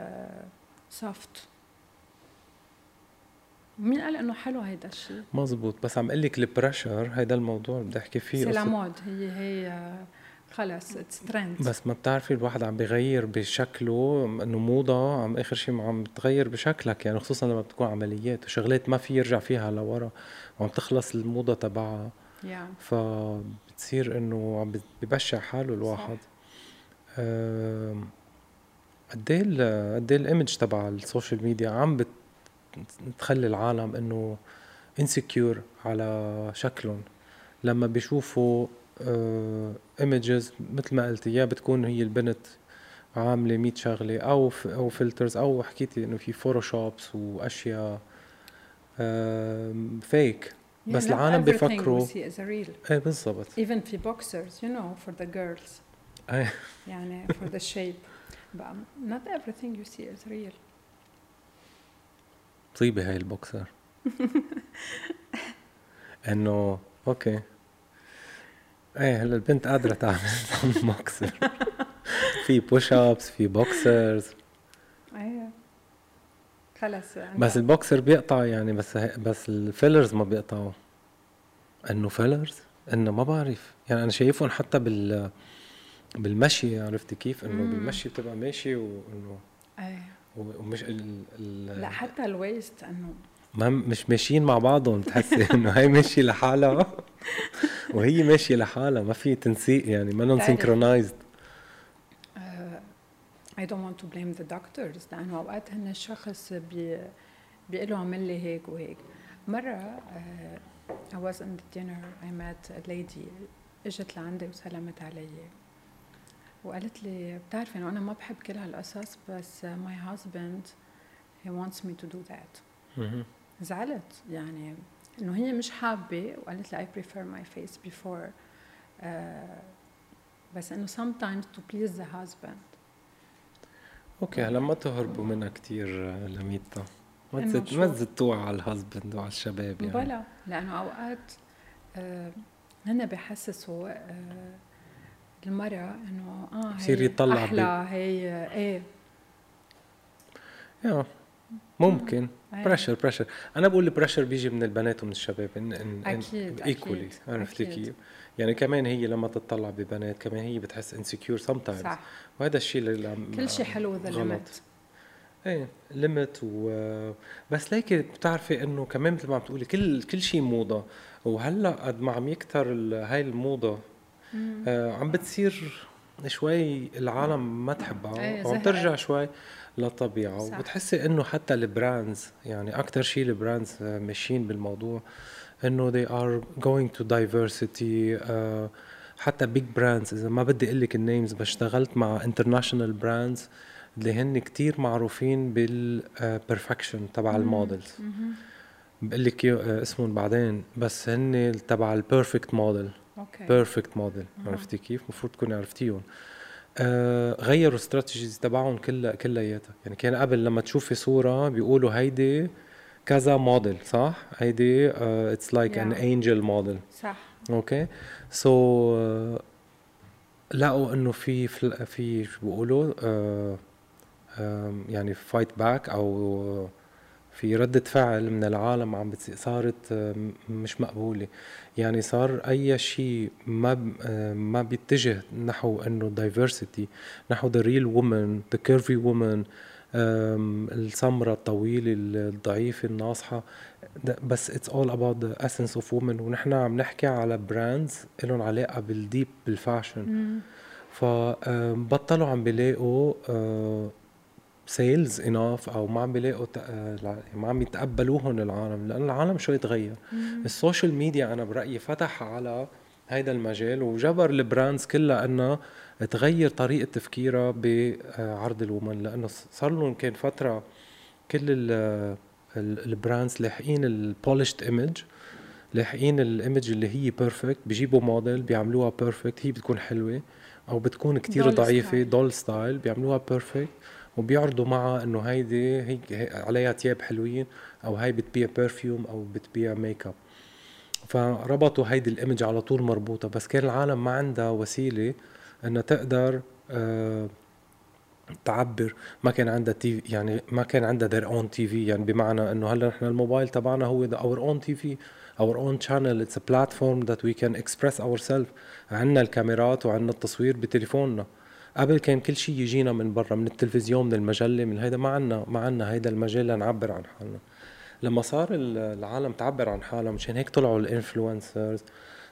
سوفت. مين قال انه حلو هيدا الشيء؟ مزبوط. بس عم اقول لك البريشر، هيدا الموضوع بدي احكي فيه. سي مود هي خلص اتس ترند. بس ما بتعرفي الواحد عم بيغير بشكله، انه موضه عم اخر شيء عم تغير بشكلك يعني، خصوصا لما بتكون عمليات وشغلات ما في يرجع فيها لورا، وعم تخلص الموضه تبعها. فبتصير انه عم ببشع حاله الواحد. قد ايه الايمج تبع السوشيال ميديا عم تخلي العالم انه انسكيور على شكلهم، لما بيشوفوا ايمجز مثل ما قلتي، يا بتكون هي البنت عامله 100 شغله، او فلترز، او حكيتي انه في فوتوشوبس واشياء فيك، بس العالم بيفكروا ايه بالضبط. ايفن في بوكسرز فور ذا جيرلز يعني فور ذا شيب، but not everything you see is real. طيبه هاي البوكسر انه اوكي ايه هلا البنت قادره تعمل بوكسر، في بوش ابس، في بوكسرز، ايه خلص يعني. بس البوكسر بيقطع يعني، بس الفيلرز ما بيقطعوا. انه فيلرز انه ما بعرف يعني، انا شايفهم حتى بالمشي، عرفتي كيف انه بالمشي بتبقى ماشي وانه ايه ومش لا حتى الويست انه ما مش ماشيين مع بعضهم، بتحسي انه هي ماشي لحالها وهي ماشي لحالها، ما في تنسيق يعني، ما نون سينكرونايزد. I don't want to blame the doctors لأنه أوقات هن الشخص بيقولوا عمل لي هيك وهيك. مرة I was in the dinner I met a lady اجت لعندي وسلمت علي وقالت لي بتعرفي أنا ما بحب كل هالقصص بس my husband he wants me to do that. زعلت يعني إنه هي مش حابة وقالت لي I prefer my face before بس إنه sometimes to please the husband. اوكي هلا ما تهربوا منها كثير لميتا، ما تزتوها على الهازبند وعلى الشباب يعني. بلا لانه اوقات هن بحسسوا المراه انه بصير يطلع احلى هي ايه يا ممكن بريشر انا بقول البريشر بيجي من البنات ومن الشباب إن اكيد ايكولي، عرفتي كيف؟ يعني كمان هي لما تطلع ببنات كمان هي بتحس انسكيور سم تايمز، وهذا الشيء اللي كل شيء حلو ذا ليمت، ايه ليمت بس ليكي بتعرفي انه كمان مثل ما عم تقولي كل شيء موضه، وهلا قد ما عم يكتر هاي الموضه عم بتصير شوي العالم ما تحبها وعم ترجع شوي للطبيعه، وبتحسي انه حتى البراندز يعني اكثر شيء البراندز ماشيين بالموضوع انه they are going to diversity. حتى big brands اذا ما بدي اقول لك النيمز، بشتغلت مع international brands اللي هن كثير معروفين بالبرفكشن تبع المودلز، بقول لك اسمهم بعدين، بس هن تبع البيرفكت موديل، بيرفكت موديل، عرفتي كيف؟ المفروض تكوني عرفتيهم. غيروا استراتيجيز تبعهم كلياتها، يعني كان قبل لما تشوفي صوره بيقولوا هيدي كذا موديل، صح؟ هيدي اتس لايك ان انجل موديل، صح؟ اوكي سو لقوا انه في شو بيقولوا يعني فايت باك او في ردة فعل من العالم عم صارت مش مقبولة، يعني صار أي شيء ما بيتجه نحو إنه diversity، نحو the real woman the curvy woman السمرة الطويلة الضعيفة الناصحة، بس it's all about the essence of woman. ونحن عم نحكي على brands لهم علاقة بالديب بالفاشن، فبطلوا عم بيلاقوا سيلز اناف او ما عم بيلاقوا ما عم يتقبلوهم العالم، لان العالم شوي تغير. السوشيال ميديا انا برايي فتح على هيدا المجال وجبر البراندز كلها انها تغير طريقه تفكيرها بعرض الومن، لانه صار لهم كان فتره كل البراندز لاحقين البولشت ايمج، لاحقين الايمج اللي هي بيرفكت، بيجيبوا موديل بيعملوها بيرفكت، هي بتكون حلوه او بتكون كثير ضعيفه دول ستايل بيعملوها بيرفكت وبيعرضوا معها انه هيدي هي عليها تياب حلوين، او هاي بتبيع برفيوم او بتبيع ميك اب، فربطوا هيدي الايمج على طول مربوطه، بس كان العالم ما عندها وسيله انها تقدر تعبر، ما كان عندها تيفي يعني، ما كان عندها their own TV، يعني بمعنى انه هلا نحن الموبايل تبعنا هو our own TV our own channel it's a platform that we can express ourselves. عندنا الكاميرات وعندنا التصوير بتليفوننا، قبل كان كل شيء يجينا من برا، من التلفزيون، من المجله، من هيدا، ما عنا هيدا المجال لنعبر عن حالنا. لما صار العالم تعبر عن حالها، مشان هيك طلعوا الانفلونسرز،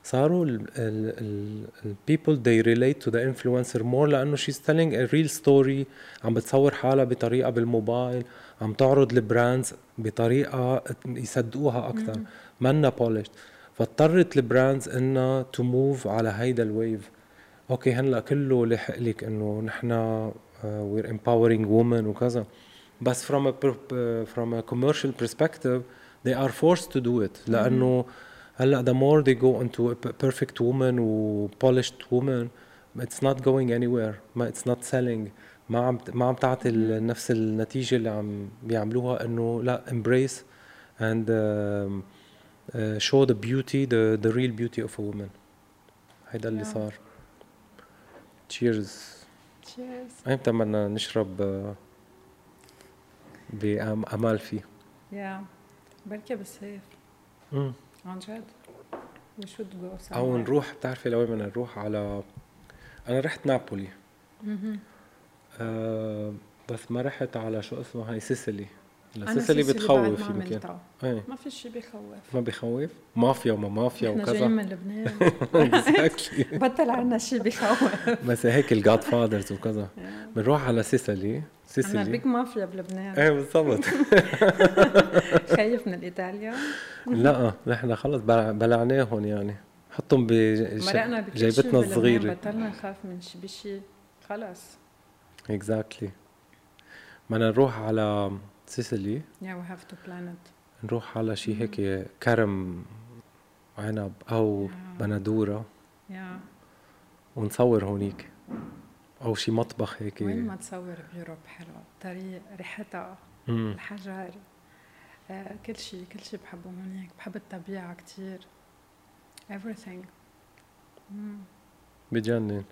صاروا البيبل they relate to the influencer more، لانه she's telling a real story، عم بتصور حالها بطريقه بالموبايل، عم تعرض البراندز بطريقه يصدقوها اكثر، منا بولشت، فاضطرت البراندز انها تو موف على هيدا الويف. اوكي هلا كله لحق لك انه نحن وير امباورينج وومن وكذا، بس فروم كوميرشال برسبكتيف they are forced to do it. لأنه هلا the more they go into a perfect woman و polished woman, it's not going anywhere. It's not selling. ما عم تعطي نفس النتيجة اللي عم بيعملوها. إنه لا embrace and show the beauty, the real beauty of a woman. هيدا اللي صار. Cheers. Cheers. إمتى بدنا نشرب بأمال فيه؟ Yeah. بركي بالصيف. عن جد. We should go. أو نروح، بتعرفي لوين بدنا نروح؟ على أنا رحت نابولي. بس ما رحت على شو اسمه هاي سيسيلي. سيسيلي بتخوف يمكن. ما في شيء بخوف. ما بخوف؟ مافيا وما مافيا وكذا. احنا جايين من لبنان. بطل عنا شيء بخوف. بس هيك الجاد فادرز وكذا. بنروح على سيسيلي. أنا بيك مافيا بلبنان. ايه بالضبط. خايف من الإيطاليا؟ لا نحن خلص بلعناهم يعني. حطهم بجيبتنا الصغيرة. بطلنا نخاف من شيء بشيء خلص. Exactly. بدنا نروح على سيسيلي. Yeah, we have to plan it. نروح على شيء هيك كرم عنب أو بندورة. Yeah. ونصور هونيك. أو شي مطبخ هيك. وين ما تصور بيوروب حلو، الطريق، ريحتها، الحجر، كل شي بحبه هونيك، بحب الطبيعة كتير. everything. بجنن.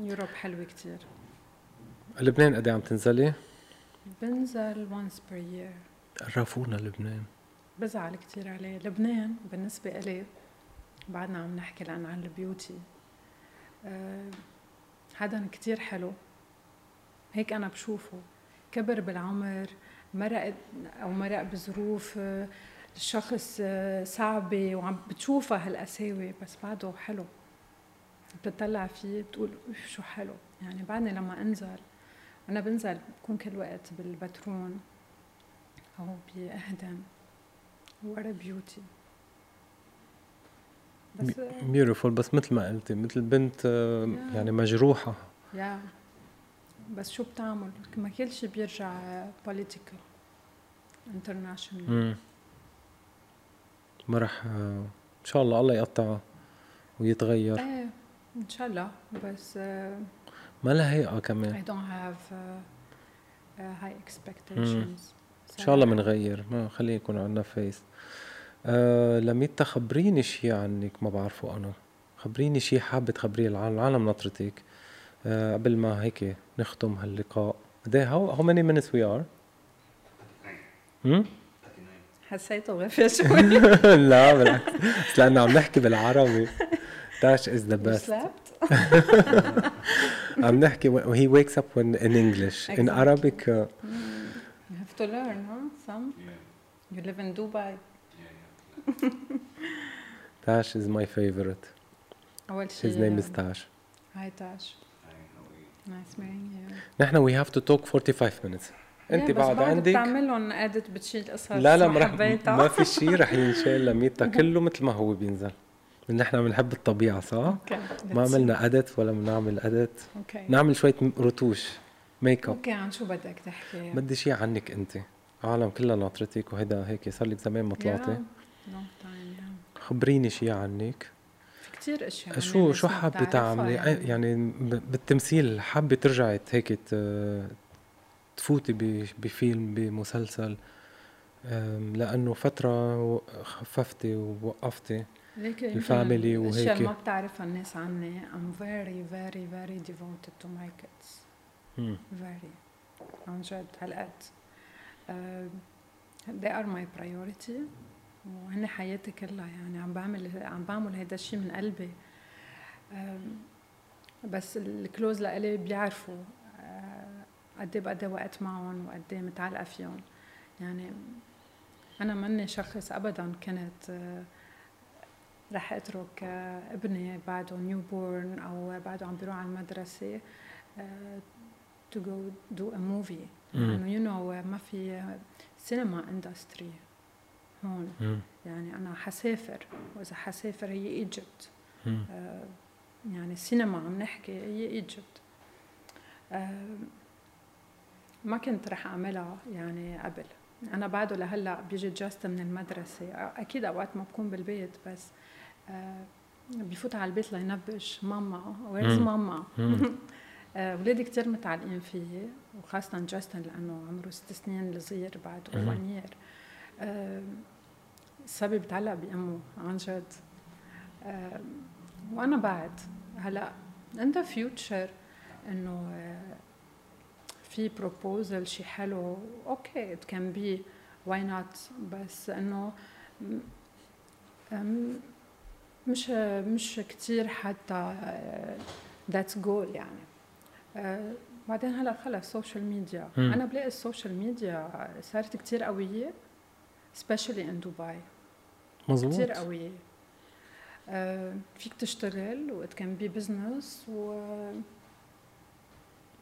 يوروب حلوة كتير. لبنان قد عم تنزلي؟ بنزل once per year. عرفونا لبنان. بزعل كتير عليه، لبنان بالنسبة إلي بعدنا عم نحكي لأن عن البيوتي. حدا كتير حلو هيك أنا بشوفه، كبر بالعمر، مرق أو مرق بظروف الشخص صعبة وعم بتشوفها هالقساوة، بس بعده حلو بتطلع فيه بتقول شو حلو. يعني بعدني لما أنزل، أنا بنزل بكون كل وقت بالبترون أو بأهدن ورا بيوتي. بيوتيفول بس مثل ما قلتي مثل بنت يعني مجروحة. يا بس شو بتعمل؟ ما كل شيء بيرجع بوليتيكال انترناشونال. ما رح إن شاء الله الله يقطع ويتغير. إيه إن شاء الله. بس ما لها هيئة كمان. I don't have high expectations. إن شاء الله منغير، ما خليه يكون عندنا فيس. لميتا خبريني شي عنك ما بعرفه أنا، خبريني شي حابة تخبريه العالم نطرتك قبل ما هيك نختم هاللقاء. How many minutes we are? حسيته غفية شوي. لا بالعكس، لأنه عم نحكي بالعربي. Dash is the best. عم نحكي he wakes up when in English in Arabic. You have to learn, huh? Some. You live in Dubai. Tash is my favorite. His name is Tash. Hi Tash. Nice meeting you. نحن we have to talk 45 minutes. أنت بعد عندك. بتعملهم أدت بتشيل قصص. لا ما في شيء رح ينشال لميتا كله مثل ما هو بينزل. نحن بنحب الطبيعة صح؟ ما عملنا أدت ولا بنعمل أدت. نعمل شوية رتوش ميك أب. عن شو بدك تحكي؟ بدي شيء عنك أنت. عالم كلها ناطرتك وهذا هيك صار لك زمان ما طلعتي. خبريني شيء عنك. في كثير اشياء. شو حابه تعملي يعني بالتمثيل؟ حابه ترجعي هيك تفوتي بفيلم بمسلسل؟ لانه فتره خففتي ووقفتي الفاميلي وهيك الاشياء ما بتعرفها الناس عني. I'm very very very devoted to my kids. very عن جد هالقد. they are my priority وهن حياتي كلها. يعني عم بعمل هيدا الشيء من قلبي. بس الكلوز لإلي بيعرفوا قد ايه بقضي وقت معهم وقد ايه متعلقه فيهم. يعني انا ماني شخص ابدا كنت رح اترك ابني بعده نيو بورن او بعده عم بيروح على المدرسه to go do a movie. لانه you know ما في سينما اندستري هون. يعني أنا حسافر، وإذا حسافر هي إيجيبت. يعني السينما عم نحكي هي إيجيبت. ما كنت رح أعملها يعني قبل. أنا بعده لهلا بيجي جاست من المدرسة، أكيد أوقات ما بكون بالبيت بس بفوت على البيت لينبش ماما ويرز ماما. ولادي كتير متعلقين فيه، وخاصة جاستن لأنه عمره 6 سنين صغير بعده وانير. الصبي بتعلق بأمه عن جد. وأنا بعد هلا in the future إنه في proposal شي حلو okay it can be why not، بس إنه مش كتير حتى that's goal يعني. بعدين هلا خلص سوشيال ميديا، أنا بلاقي السوشيال ميديا صارت كتير قوية especially in دبي. مظبوط كتير قوية. فيك تشتغل و it can be business و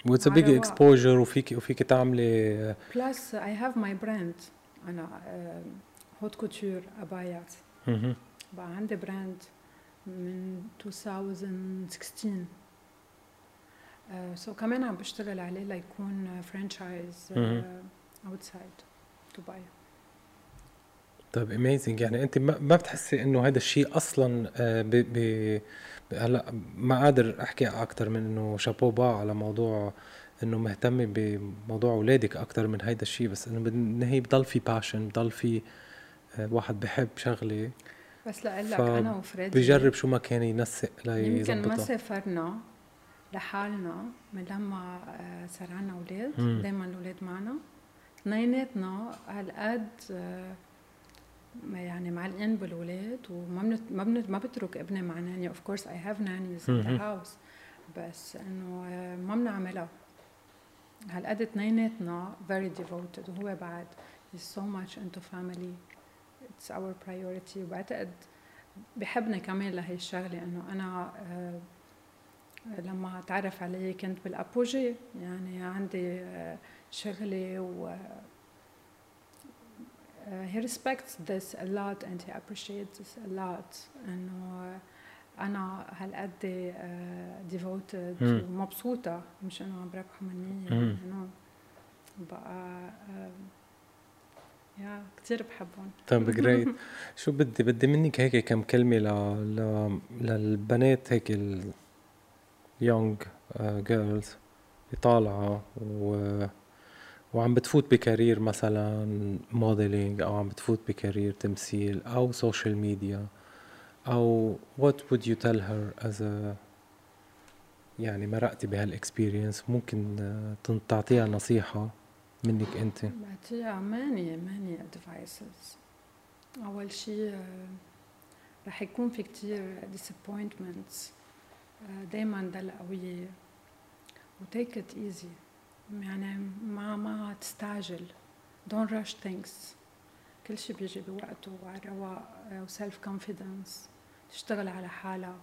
it's a big exposure وفيك تعملي plus I have my brand. أنا Haute Couture Abayat بقى عندي براند من 2016 سو كمان عم بشتغل عليه ليكون فرانشايز اوتسايد دبي. طيب اميزنج، يعني انت ما بتحسي انه هذا الشيء اصلا هلا ما قادر احكي اكثر من انه شابو با على موضوع انه مهتمه بموضوع اولادك اكثر من هذا الشيء، بس انه بالنهايه بضل في باشن، بضل في واحد بحب شغله. بس لقلك انا وفريد بجرب شو ما كان ينسق ليظبطها. يمكن ما سافرنا لحالنا من لما صار عنا اولاد، دائما الاولاد معنا، اثنيناتنا هالقد يعني معلقين بالاولاد، وما ما بترك ابني مع ناني. اوف كورس اي هاف نانيز ان ذا هاوس، بس انه ما بنعملها هالقد. اثنيناتنا فيري ديفوتد، وهو بعد سو ماتش انتو فاميلي اتس اور برايورتي، وبعتقد بحبني كمان لهي الشغله. انه انا لما اتعرف عليه كنت بالابوجي، يعني عندي شغلي و he respects this a lot and he appreciates this a lot. انه انا هالقد devoted ومبسوطه، مش انه عم بربحوا مني، انه بقى يا كثير بحبهم. طيب جريت، شو بدي منك هيك كم كلمه للبنات هيك اليونج جيرلز اللي طالعه وعم بتفوت بكارير مثلا موديلينج، او عم بتفوت بكارير تمثيل او سوشيال ميديا، او وات وود يو تيل هير از يعني مرقتي بهالاكسبيرينس ممكن تعطيها نصيحه منك انت؟ بعطيها ماني ادفايسز. اول شيء رح يكون في كتير disappointments، دايما دلقة قوية، وتيك ات ايزي، يعني ما تستعجل، don't rush things، كل شيء بيجي بوقته وعلى الرواق، وسيلف كونفيدنس، تشتغل على حالها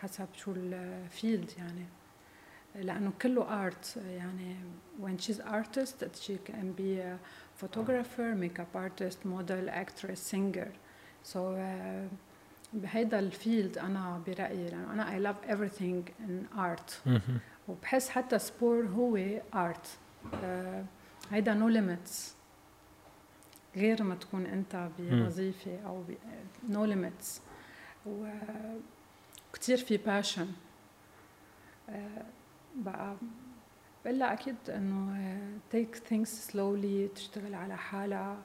حسب شو الفيلد يعني، لأنه كله art يعني. when she's artist she can be a photographer, makeup artist, model, actress, singer. so بهيدا الفيلد أنا برأيي، لأنه أنا I love everything in art. وبحس حتى سبور هو art. هيدا no limits، غير ما تكون أنت بوظيفة أو no limits، وكتير في passion. بقى بقول لها أكيد إنه take things slowly، تشتغل على حالها.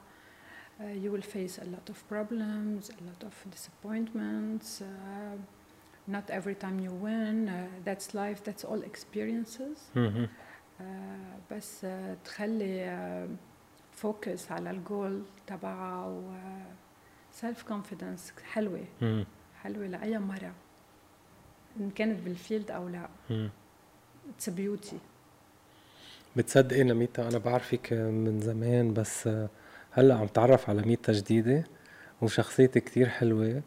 you will face a lot of problems, a lot of disappointments. Not every time you win. That's life. That's all experiences. بس تخلي focus على الجول تبعها، و self confidence حلوة. حلوة لأي مرة، إن كانت بالفيلد أو لا. It's a beauty. بتصدقي لميتا، أنا بعرفك من زمان، بس هلا عم تعرف على ميتا جديدة، وشخصيتك كتير حلوة.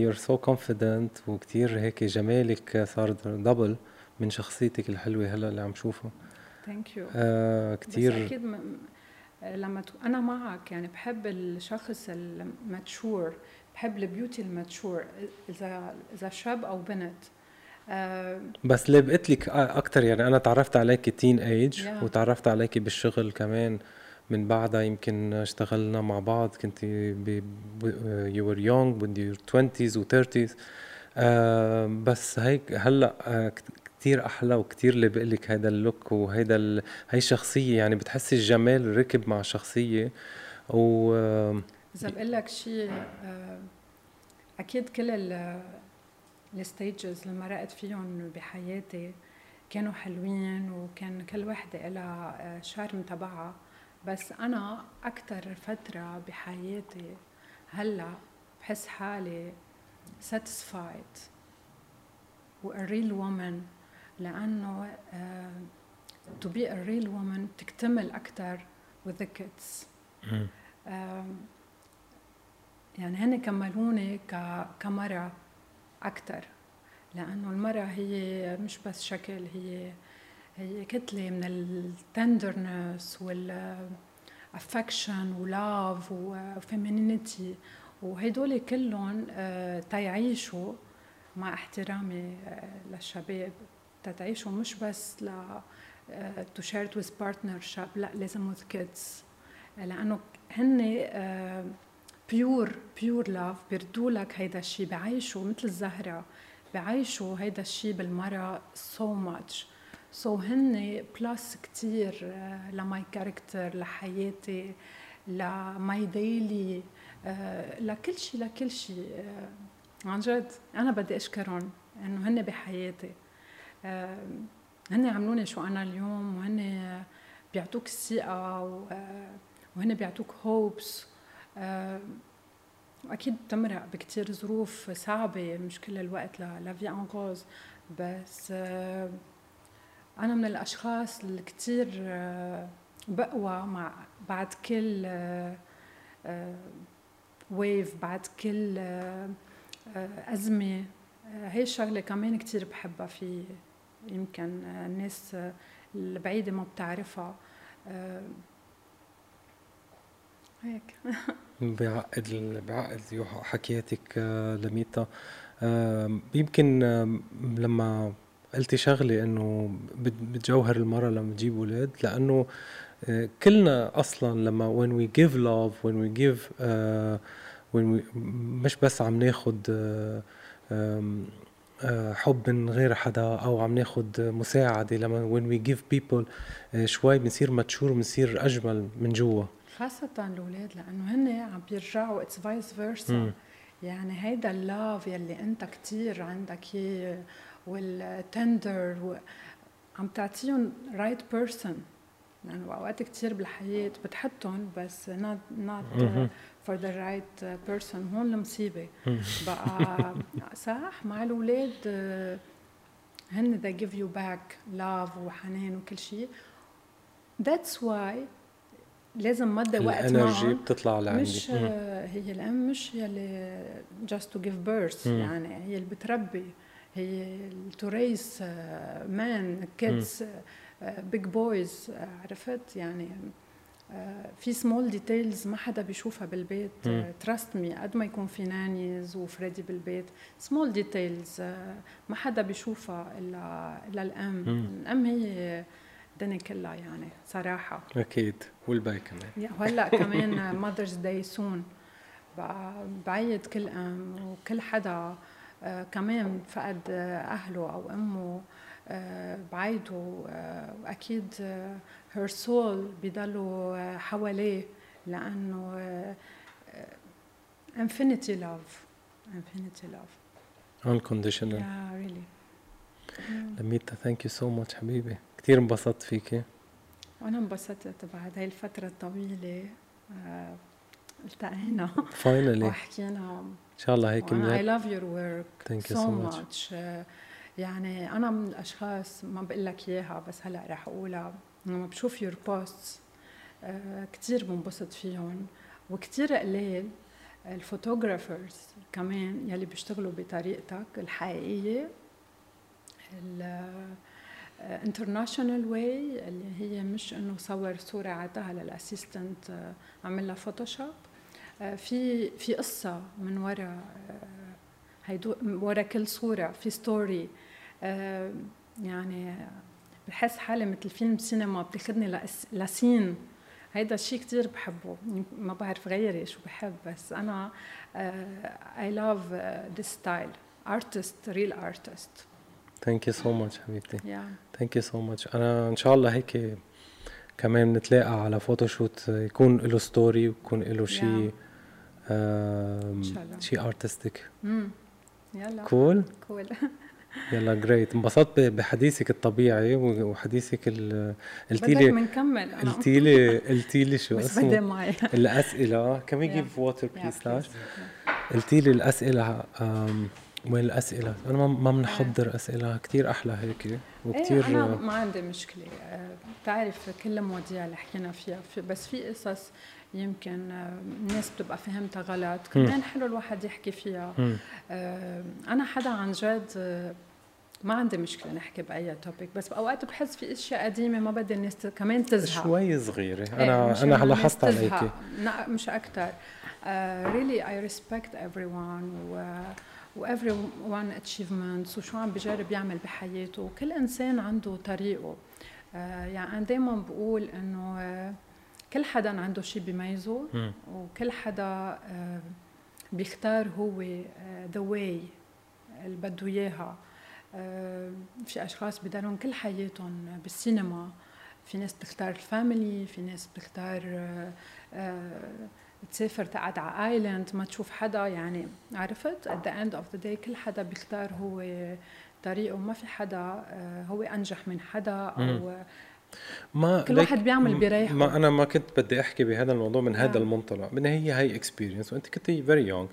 You're so confident، وكتير هيك جمالك صار دبل من شخصيتك الحلوة هلا اللي عم شوفها. Thank you. كتير. بس أكيد لما أنا معك يعني بحب الشخص الماتشور، بحب البيوتي الماتشور، إذا شاب أو بنت. بس لبقت لك أكتر، يعني أنا تعرفت عليك تين ايج، وتعرفت عليك بالشغل كمان من بعدها يمكن اشتغلنا مع بعض. كنت you were young with your 20s و 30s. بس هيك هلا كتير احلى وكتير اللي بقلك هيدا اللوك وهيدا هي الشخصيه، يعني بتحسي الجمال ركب مع شخصيه. و اذا بقول لك شيء، اكيد كل الستيجز لما رقت فيهم بحياتي كانوا حلوين وكان كل وحده لها شارم تبعها، بس انا اكثر فتره بحياتي هلا بحس حالي satisfied و a real woman، لأنه to be a real woman تكتمل أكتر with the kids. يعني هن كملوني كمرأة أكتر، لأنه المرأة هي مش بس شكل، هي كتلة من التندرنس والأفكشن ولاف وفيمينينيتي، وهيدول كلهم تيعيشوا مع احترامي للشباب، تتعيشوا مش بس ل to share with partnership، لا لازم with kids، لأنه هن pure love بيردوا لك هيدا الشيء، بعيشوا مثل الزهرة، بعيشوا هيدا الشيء بالمرة so much. so هن plus كتير لماي كاركتر، لحياتي، لماي ديلي، لكل شيء. عن جد أنا بدي أشكرهم إنه هن بحياتي، هن عملوني شو أنا اليوم، وهن بيعطوك الثقة، وهن بيعطوك هوبس. وأكيد بتمرق بكتير ظروف صعبة، مش كل الوقت لا في أنغاز، بس أنا من الأشخاص اللي كتير بقوى مع بعد كل ويف، بعد كل أزمة. هي الشغلة كمان كتير بحبها في يمكن الناس البعيدة ما بتعرفها هيك. بعقد حكياتك لميتا، يمكن لما قلتي شغلة إنه بتجوهر المرة لما تجيب ولاد، لأنه كلنا أصلاً لما when we give love when we give مش بس عم ناخد حب من غير حدا أو عم ناخد مساعدة، لما when we give people شوي بنصير ماتشور وبنصير أجمل من جوا، خاصة الأولاد، لأنه هن عم بيرجعوا it's vice versa. يعني هيدا اللاف يلي أنت كتير عندك إيه والتندر، عم تعطيهم right person، لأنه يعني أوقات كتير بالحياة بتحطهم بس not for the right person. هون المصيبة بقى، صح، مع الأولاد هن they give you back love وحنان وكل شيء. that's why لازم مدة وقت معهم، بتطلع لعندي. مش هي الأم مش هي اللي just to give birth، يعني هي اللي بتربي، هي اللي to raise men kids big boys، عرفت يعني في small details ما حدا بيشوفها بالبيت. trust me، قد ما يكون في نانيز وفريدي بالبيت، small details ما حدا بيشوفها إلا الأم. الأم هي الدنيا كلها يعني صراحة، أكيد، والباي كمان. وهلأ كمان Mother's Day soon، بعيد كل أم وكل حدا كمان فقد أهله أو أمه بعيده، وأكيد her soul بيضلوا حواليه، لأنه infinity love unconditional. yeah really. لميتا thank you so much حبيبي، كتير انبسطت فيكي. وأنا انبسطت بعد هاي الفترة الطويلة، التقينا finally وحكينا إن شاء الله هيك. I love your work thank you so much. يعني أنا من الأشخاص ما بقول لك إياها، بس هلأ رح أقولها، لما بشوف your posts كتير بنبسط فيهم، وكتير قليل الفوتوغرافرز كمان يلي بيشتغلوا بطريقتك الحقيقية، الانترناشنال واي، اللي هي مش إنه صور صورة عطاها للأسيستنت عملها فوتوشوب، في قصة من وراء ورا كل صورة، في ستوري. يعني بحس حالي مثل فيلم سينما، بتاخذني لسين هيدا الشيء كثير بحبه، ما بعرف غيري شو بحب، بس انا I love this style artist real artist. Thank you so much حبيبتي. Yeah. Thank you so much. انا ان شاء الله هيك كمان بنتلاقى على فوتوشوت يكون له ستوري ويكون له شيء شيء ارتستيك. يلا كول كول يلا جريت. انبسطت بحديثك الطبيعي وحديثك قلتيلي بنكمل قلتيلي شو اسمه الاسئله كم يجيب ووتر بليز لاش. قلتيلي الاسئله وين الاسئله؟ انا ما بنحضر اسئله كثير احلى هيك وكثير انا ما عندي مشكله. بتعرف كل المواضيع اللي حكينا فيها بس في قصص يمكن الناس بتبقى فهمتها غلط، كمان حلو الواحد يحكي فيها. انا حدا عن جد ما عندي مشكله نحكي باي توبيك، بس باوقات بحس في اشياء قديمه ما بدي الناس كمان تزهق شوي صغيره. انا لاحظت عليكي مش اكثر. really I respect everyone و everyone achievements وشو عم بجرب يعمل بحياته، وكل انسان عنده طريقه. يعني انا دائما بقول انه كل حدا عنده شيء بيميزه، وكل حدا بيختار هو ذا واي اللي بده اياها. في اشخاص بيدارون كل حياتهم بالسينما، في ناس بتختار الفاميلي، في ناس بتختار تسافر تقعد على ايلاند ما تشوف حدا. يعني عرفت at the end of the day كل حدا بيختار هو طريقه، وما في حدا هو انجح من حدا او ما كل واحد بيعمل بيريحه. ما انا ما كنت بدي احكي بهذا الموضوع من هذا المنطلق، من هي اكسبيرينس وانت كنت فيري يونغ،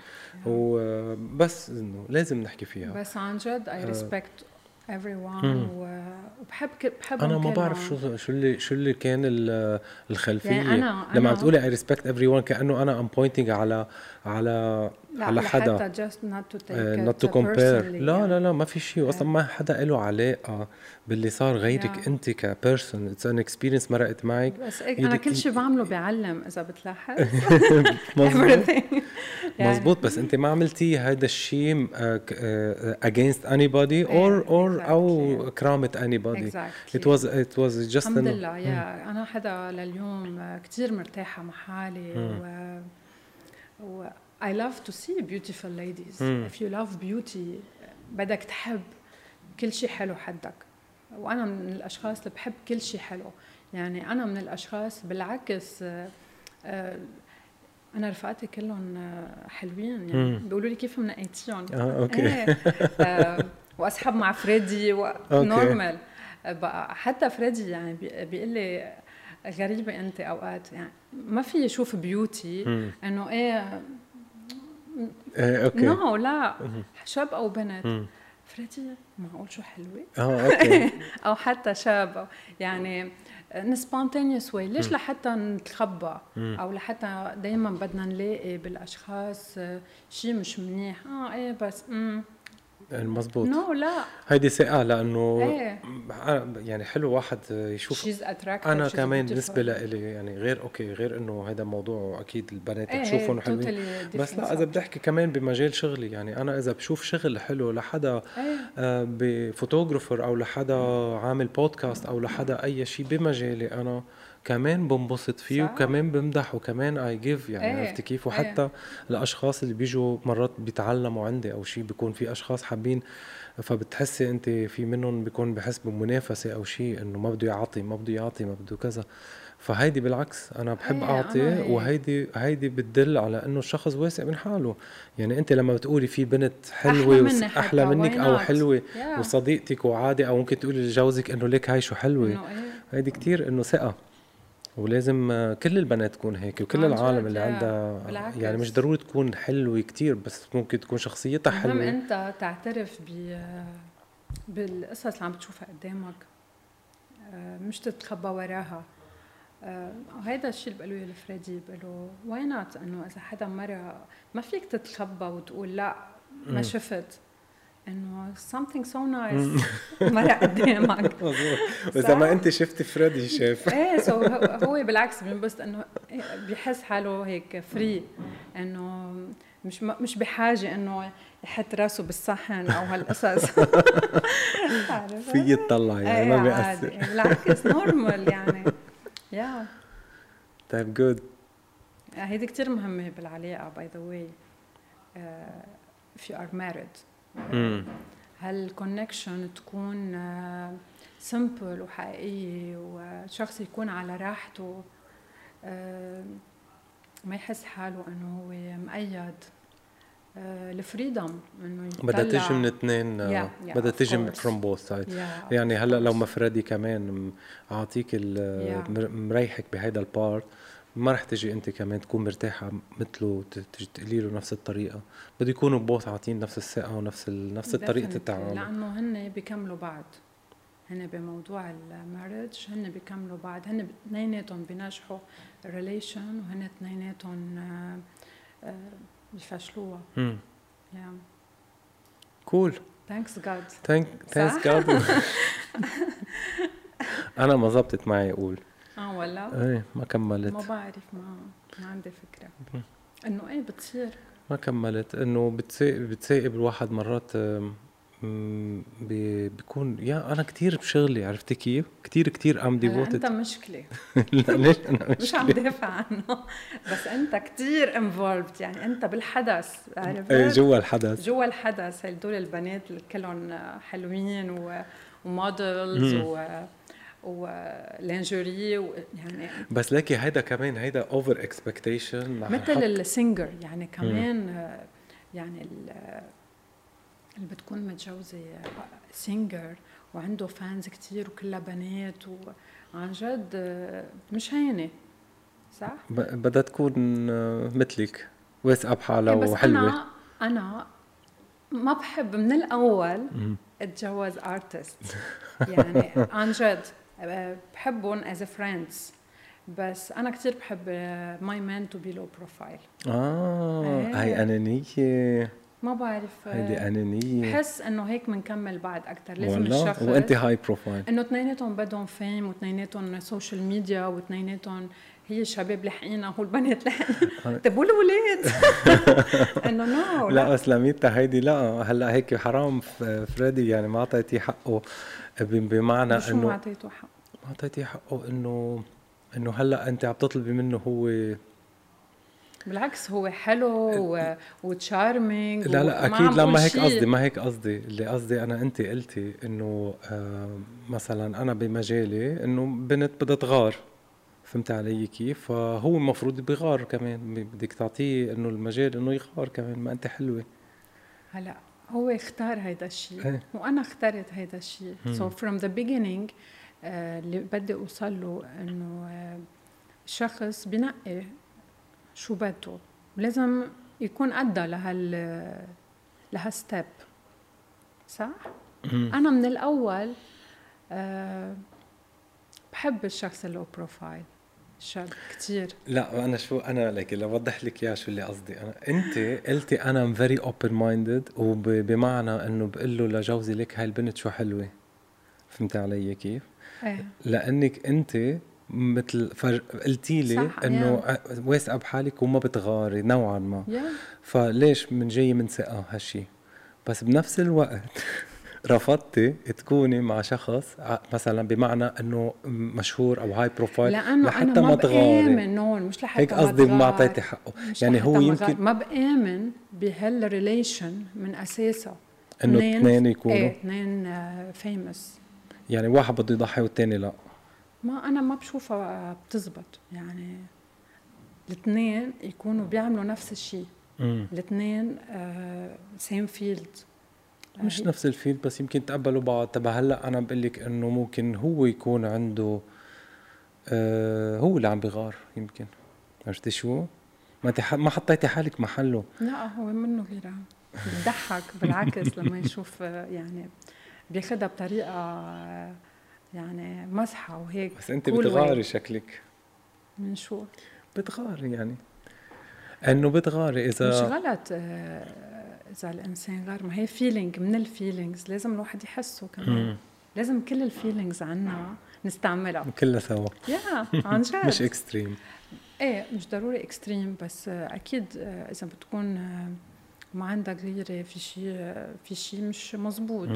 وبس انه لازم نحكي فيها. بس عن جد اي ريسبكت everyone وبحب انا ما بعرف شو اللي كان الخلفيه. يعني أنا لما عم تقولي I respect everyone كانه انا I'm pointing على حدا. حتى just not to take not to compare. لا ما في شيء اصلا، ما حدا له علاقه باللي صار غيرك. انت كبيرسون اتس ان اكسبيرينس مرقت معك. بس انا كل شيء بعمله بعلم اذا بتلاحظ. مزبوط. بس انت ما عملتي هذا الشيء against anybody or او كرامه اني بادي. it was just الحمد لله. انا حدا لليوم كثير مرتاحه مع حالي و I love to see beautiful ladies. If you love beauty بدك تحب كل شيء حلو حدك، وانا من الاشخاص اللي بحب كل شيء حلو. يعني انا من الاشخاص بالعكس، انا رفقاتي كلهم حلوين، يعني بيقولوا لي كيف منقيتيهم. اوكي. واصحاب مع فريدي ونورمال بقى. حتى فريدي يعني بيقول لي غريبه انت اوقات، يعني ما في اشوف بيوتي انه اوكي نو لا شاب او بنت. فريدي معقول شو حلوه. اوكي. او حتى شاب، يعني سبونتينيوس واي، ليش لحتى نتخبى او لحتى دائما بدنا نلاقي بالاشخاص شيء مش منيح. بس مضبوط. نو لا هيدي ثقه، لانه يعني حلو واحد يشوف. انا كمان بالنسبه لإلي يعني غير اوكي، غير انه هذا موضوع اكيد البنات تشوفهم حلوين، بس لا اذا بدي احكي كمان بمجال شغلي. يعني انا اذا بشوف شغل حلو لحدا بفوتوغرافر او لحدا عامل بودكاست او لحدا اي شيء بمجالي، انا كمان بنبسط فيه وكمان بمدح وكمان اي جيف. يعني عرفت كيف؟ وحتى الاشخاص اللي بيجوا مرات بيتعلموا عندي او شيء، بيكون في اشخاص حابين، فبتحسي انت في منهم بيكون بحس بمنافسه او شيء، انه ما بده يعطي ما بده يعطي ما بده كذا. فهيدي بالعكس انا بحب اعطي، وهيدي بتدل على انه الشخص واثق من حاله. يعني انت لما بتقولي في بنت حلوه احلى منك او حلوه وصديقتك وعادي، او ممكن تقولي لجوزك انه ليك هاي شو حلوه، هيدي كثير انه ثقه. ولازم كل البنات تكون هيك، وكل العالم اللي عندها يعني مش ضروري تكون حلوه كتير، بس ممكن تكون شخصيتها حلوه. المهم انت تعترف بالقصص اللي عم بتشوفها قدامك، مش تتخبى وراها. هيدا الشيء اللي بقوله لفريدي، بقوله واي نوت، انه اذا حدا مره ما فيك تتخبى وتقول لا ما شفت، انه something so nice مرق قدامك. واذا ما انت شفتي فريدي شاف. هو بالعكس بينبسط انه بيحس حاله هيك فري، انه مش بحاجه انه يحط راسه بالصحن او هالقصص. في يطلع يعني ما بيأثر. بالعكس نورمال يعني. طيب جود. هيدي كثير مهمة بالعلاقة باي ذا واي. If you are married. هالكونكشن تكون سمبل وحقيقية والشخص يكون على راحته ما يحس حاله انه هو مقيد. الفريدم انه بدها تيجي من اثنين بدها تيجي فروم بوث سايد. يعني هلا لو مفردي كمان اعطيك مريحك بهيدا البارت ما رح تجي انت كمان تكون مرتاحه مثله تجي تقولي له نفس الطريقه، بده يكونوا بوث عاطين نفس الثقه ونفس نفس طريقه التعامل، لانه هن بيكملوا بعض، هن بموضوع المارج هن بيكملوا بعض، هن اثنيناتهم بينجحوا الريليشن وهن اثنيناتهم بفشلوها. كول. ثانكس جاد. ثانكس جاد. انا ما ظبطت معي اقول. والله؟ ايه ما كملت. ما بعرف ما عندي فكره. انه ايه بتصير. ما كملت انه بتسائب الواحد مرات بيكون يا انا كثير بشغلي عرفتي كيف؟ كثير ام ديفوتد. انت مشكله. لا ليش انا مشكله؟ مش عم دافع عنه بس انت كثير انفولفد يعني انت بالحدث عرفت؟ ايه جوا الحدث هدول البنات كلهم حلوين ومودلز ولانجوري يعني بس لكي هيدا كمان هيدا اوفر اكسبكتيشن مثل السينجر يعني كمان يعني اللي بتكون متجوزه سينجر وعنده فانز كتير وكلها بنات وعن جد مش هينه صح؟ بدها تكون مثلك واثقه بحالها وحلوه. انا ما بحب من الاول اتجوز ارتست يعني عن جد بحبهم as friends بس انا كثير بحب ماي مان تو بي لو بروفايل. هي انانيه ما بعرف هيدي انانيه بحس انه هيك بنكمل بعض اكثر لازم الشخص وانت هاي بروفايل انه اثنيناتهم بدهم فيم واثنيناتهم سوشيال ميديا واثنيناتهم هي الشباب لحقينا هو البنات لحقينا طيب والولاد انه نو لا بس لاميتا هيدي لا هلا هيك حرام فريدي يعني ما اعطيتيه حقه بمعنى انه شو ما اعطيته حقه؟ ما اعطيتيه حقه انه هلا انت عم تطلبي منه هو بالعكس هو حلو وتشارمينج لا اكيد لا ما هيك قصدي اللي قصدي انا انت قلتي انه مثلا انا بمجالي انه بنت بدها تغار فهمت علي كيف فهو المفروض بيغار كمان بدك تعطيه انه المجال انه يغار كمان ما انت حلوه هلا هو اختار هيدا الشيء وانا اخترت هيدا الشيء سو فروم ذا بيجينينج اللي بدي اوصل له انه الشخص بنقي شو بده لازم يكون قدها لهالستيب صح؟ انا من الاول بحب الشخص اللي هو بروفايل شاب كثير لا انا شو انا لكن لوضح لك اياها شو اللي قصدي انا انت قلتي انا ام فيري اوبن مايندد وبمعنى انه بقول له لجوزي لك هاي البنت شو حلوه فهمتي علي كيف؟ ايه لانك انت مثل قلتي لي انه واثقه بحالك وما بتغاري نوعا ما فليش من جاي من ثقه هالشي بس بنفس الوقت رفضتي تكوني مع شخص مثلا بمعنى انه مشهور او هاي بروفايل لانه حتى ما بآمن هون مش لحتى هيك قصدي ما اعطيتي حقه يعني هو يمكن ما بآمن بهالريليشن من اساسها انه اثنين يكونوا اثنين فيمس يعني واحد بده يضحي والثاني لا ما أنا ما بشوفها بتزبط يعني الاثنين يكونوا بيعملوا نفس الشيء الاثنين سيم فيلد مش نفس الفيلد بس يمكن تقبلوا بعض تبع هلا أنا بقول لك إنه ممكن هو يكون عنده هو اللي عم بيغار يمكن عرفتي شو؟ ما حطيتي حالك محله لا هو منه غيره بضحك بالعكس لما يشوف يعني بياخدها بطريقة يعني مسحه وهيك بس انت بتغاري شكلك من شو؟ بتغاري يعني انه بتغاري اذا مش غلط اذا الانسان غار ما هي فيلينج من الفيلينجز لازم الواحد يحسه كمان لازم كل الفيلينجز عنا نستعملها كلها سوا يا عن جد مش اكستريم ايه مش ضروري اكستريم بس اكيد اذا بتكون ما عندك غيره في شيء مش مزبوط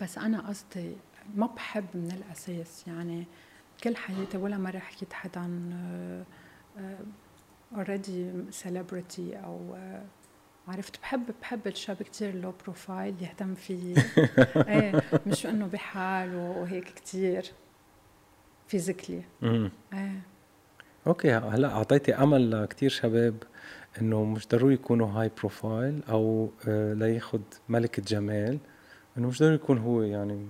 بس أنا قصدي ما بحب من الأساس يعني كل حياتي ولا مرة حكيت حد عن already celebrity أو عرفت. بحب الشاب كتير لو بروفايل يهتم فيه ايه، مش انه بحاله وهيك كتير فيزيكلي. ايه اوكي. هلا اعطيتي امل كتير شباب انه مش ضروري يكونوا هاي بروفايل او لياخد ملكة جمال، انه مش ضروري يكون هو يعني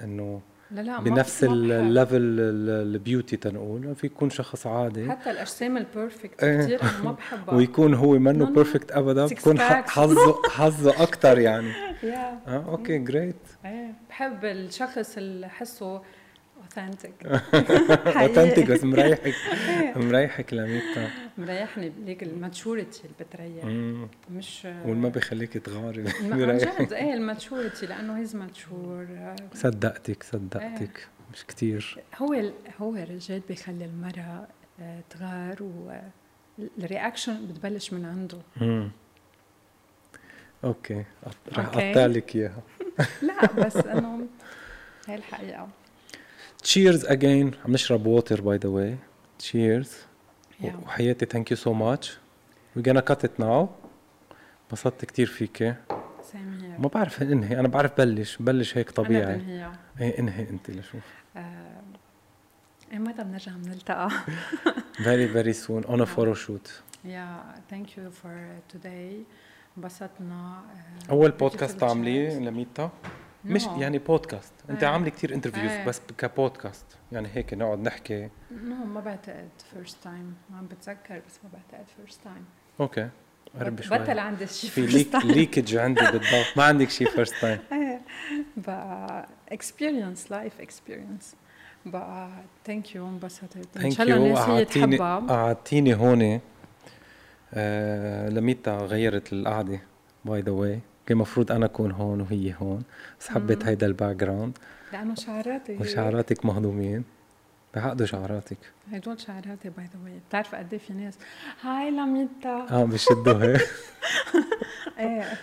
انه لا بنفس الليفل البيوتي تنقول، في يكون شخص عادي حتى الاجسام البيرفكت كثير ما بحبها ويكون هو منه بيرفكت ابدا، بكون حظه اكثر يعني. اوكي جريت. بحب الشخص اللي حسه اوثنتيك اوثنتيك بس مريحك. مريحك لميتا، مريحني ليك الماتشوريتي اللي بتريح، مش والما بخليك تغاري مريحك. ايه الماتشوريتي لانه هيز ماتشور. صدقتك مش كتير. هو الرجال بيخلي المراه تغار والرياكشن بتبلش من عنده. اوكي رح اقطع لك اياها. لا بس انه هي الحقيقه. Cheers again. عم نشرب water by the way. Cheers. Yeah. وحياتي thank you so much. We're gonna cut it now. انبسطت كتير فيكي. سامية. ما بعرف انهي، أنا بعرف بلش هيك طبيعي. أنا بنهي. إيه انهي أنت لشوف. متى بنرجع بنلتقى؟ Very very soon on a photo shoot. Yeah, thank you for today. انبسطنا. أول بودكاست تعمليه لميتا. مش يعني بودكاست، انت عامله كتير انترفيوز بس كبودكاست يعني هيك نقعد نحكي. ما بعتقد فيرست تايم، عم بتذكر بس ما بعتقد فيرست تايم. اوكي قرب شوي. بطل عندك شيء فيرست تايم، في ليكج عندي بالضبط. ما عندك شيء فيرست تايم. بقى اكسبيرينس، لايف اكسبيرينس بقى. ثانك يو، انبسطت ان شاء الله الناس هي تحبها. اعطيني هون لميتا غيرت القعده باي ذا واي، كان مفروض أنا أكون هون وهي هون، بس حبيت هيدا الباك جراوند لأنه شعراتي وشعراتك مهضومين. بحقدوا شعراتك، هدول شعراتي باي ذا واي. بتعرف قد ايه في ناس هاي لاميتا بشدوها.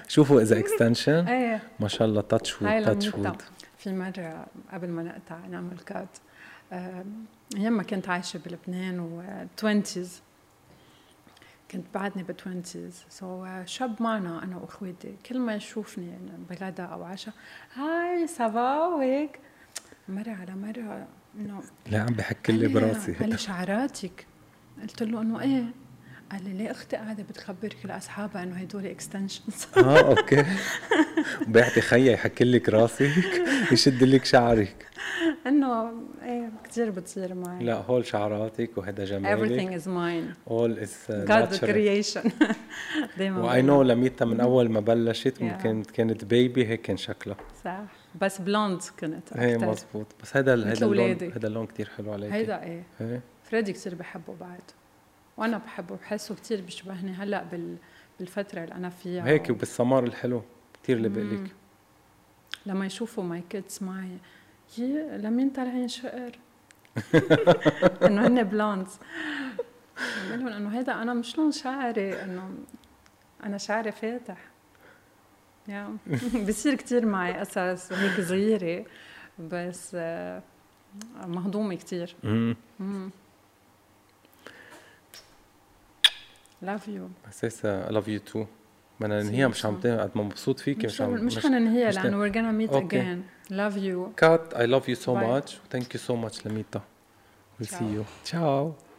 شوفوا إذا اكستنشن ما شاء الله تاتشوت. هاي لاميتا في مرة قبل ما نقطع نعمل كات، يما كنت عايشة بلبنان وتوينتيز، كنت بعدني بالتوينتيز، سو شاب معنا أنا وأخواتي كل ما يشوفني بغدا أو عشاء هاي سافا وهيك. مرة على مرة إنه لا عم بحكي لي براسي، قال لي شعراتك، قلت له إنه إيه، قال لي ليه أختي قاعدة بتخبرك لأصحابها إنه هدول إكستنشنز. أوكي بيعطي خيي يحكي لك راسك يشد لك شعرك، إنه إيه كتير بتصير معي. لا هول شعراتك وهذا جمالك. Everything is mine. All is God's creation. و I know لميتا من أول ما بلشت ممكن كانت بيبي هيك كان شكلها. صح. بس بلوند كانت. إيه مظبوط. بس هذا اللون كتير حلو عليك. هذا إيه. فريدي كتير بحبه بعد، وأنا بحبه، بحسه كتير بيشبهني هلا بالفترة اللي أنا فيها. هيك وبالسمار الحلو كتير اللي بقلك. لما يشوفوا ماي كيدز معي هي لمين طالعين شقر انه هن بلوندز، بقول لهم انه هذا انا مش لون شعري، انه انا شعري فاتح. يا بصير كثير معي قصص وهيك صغيره بس مهضومه كثير. لاف يو. اساسا لاف يو تو. بدنا ننهيها، مش عم قد ما مبسوط فيكي، مش بدنا ننهيها لانه وير غانا ميت اجين. Love you. Kat, I love you so much. Thank you so much, Lamitta. We'll see you. Ciao.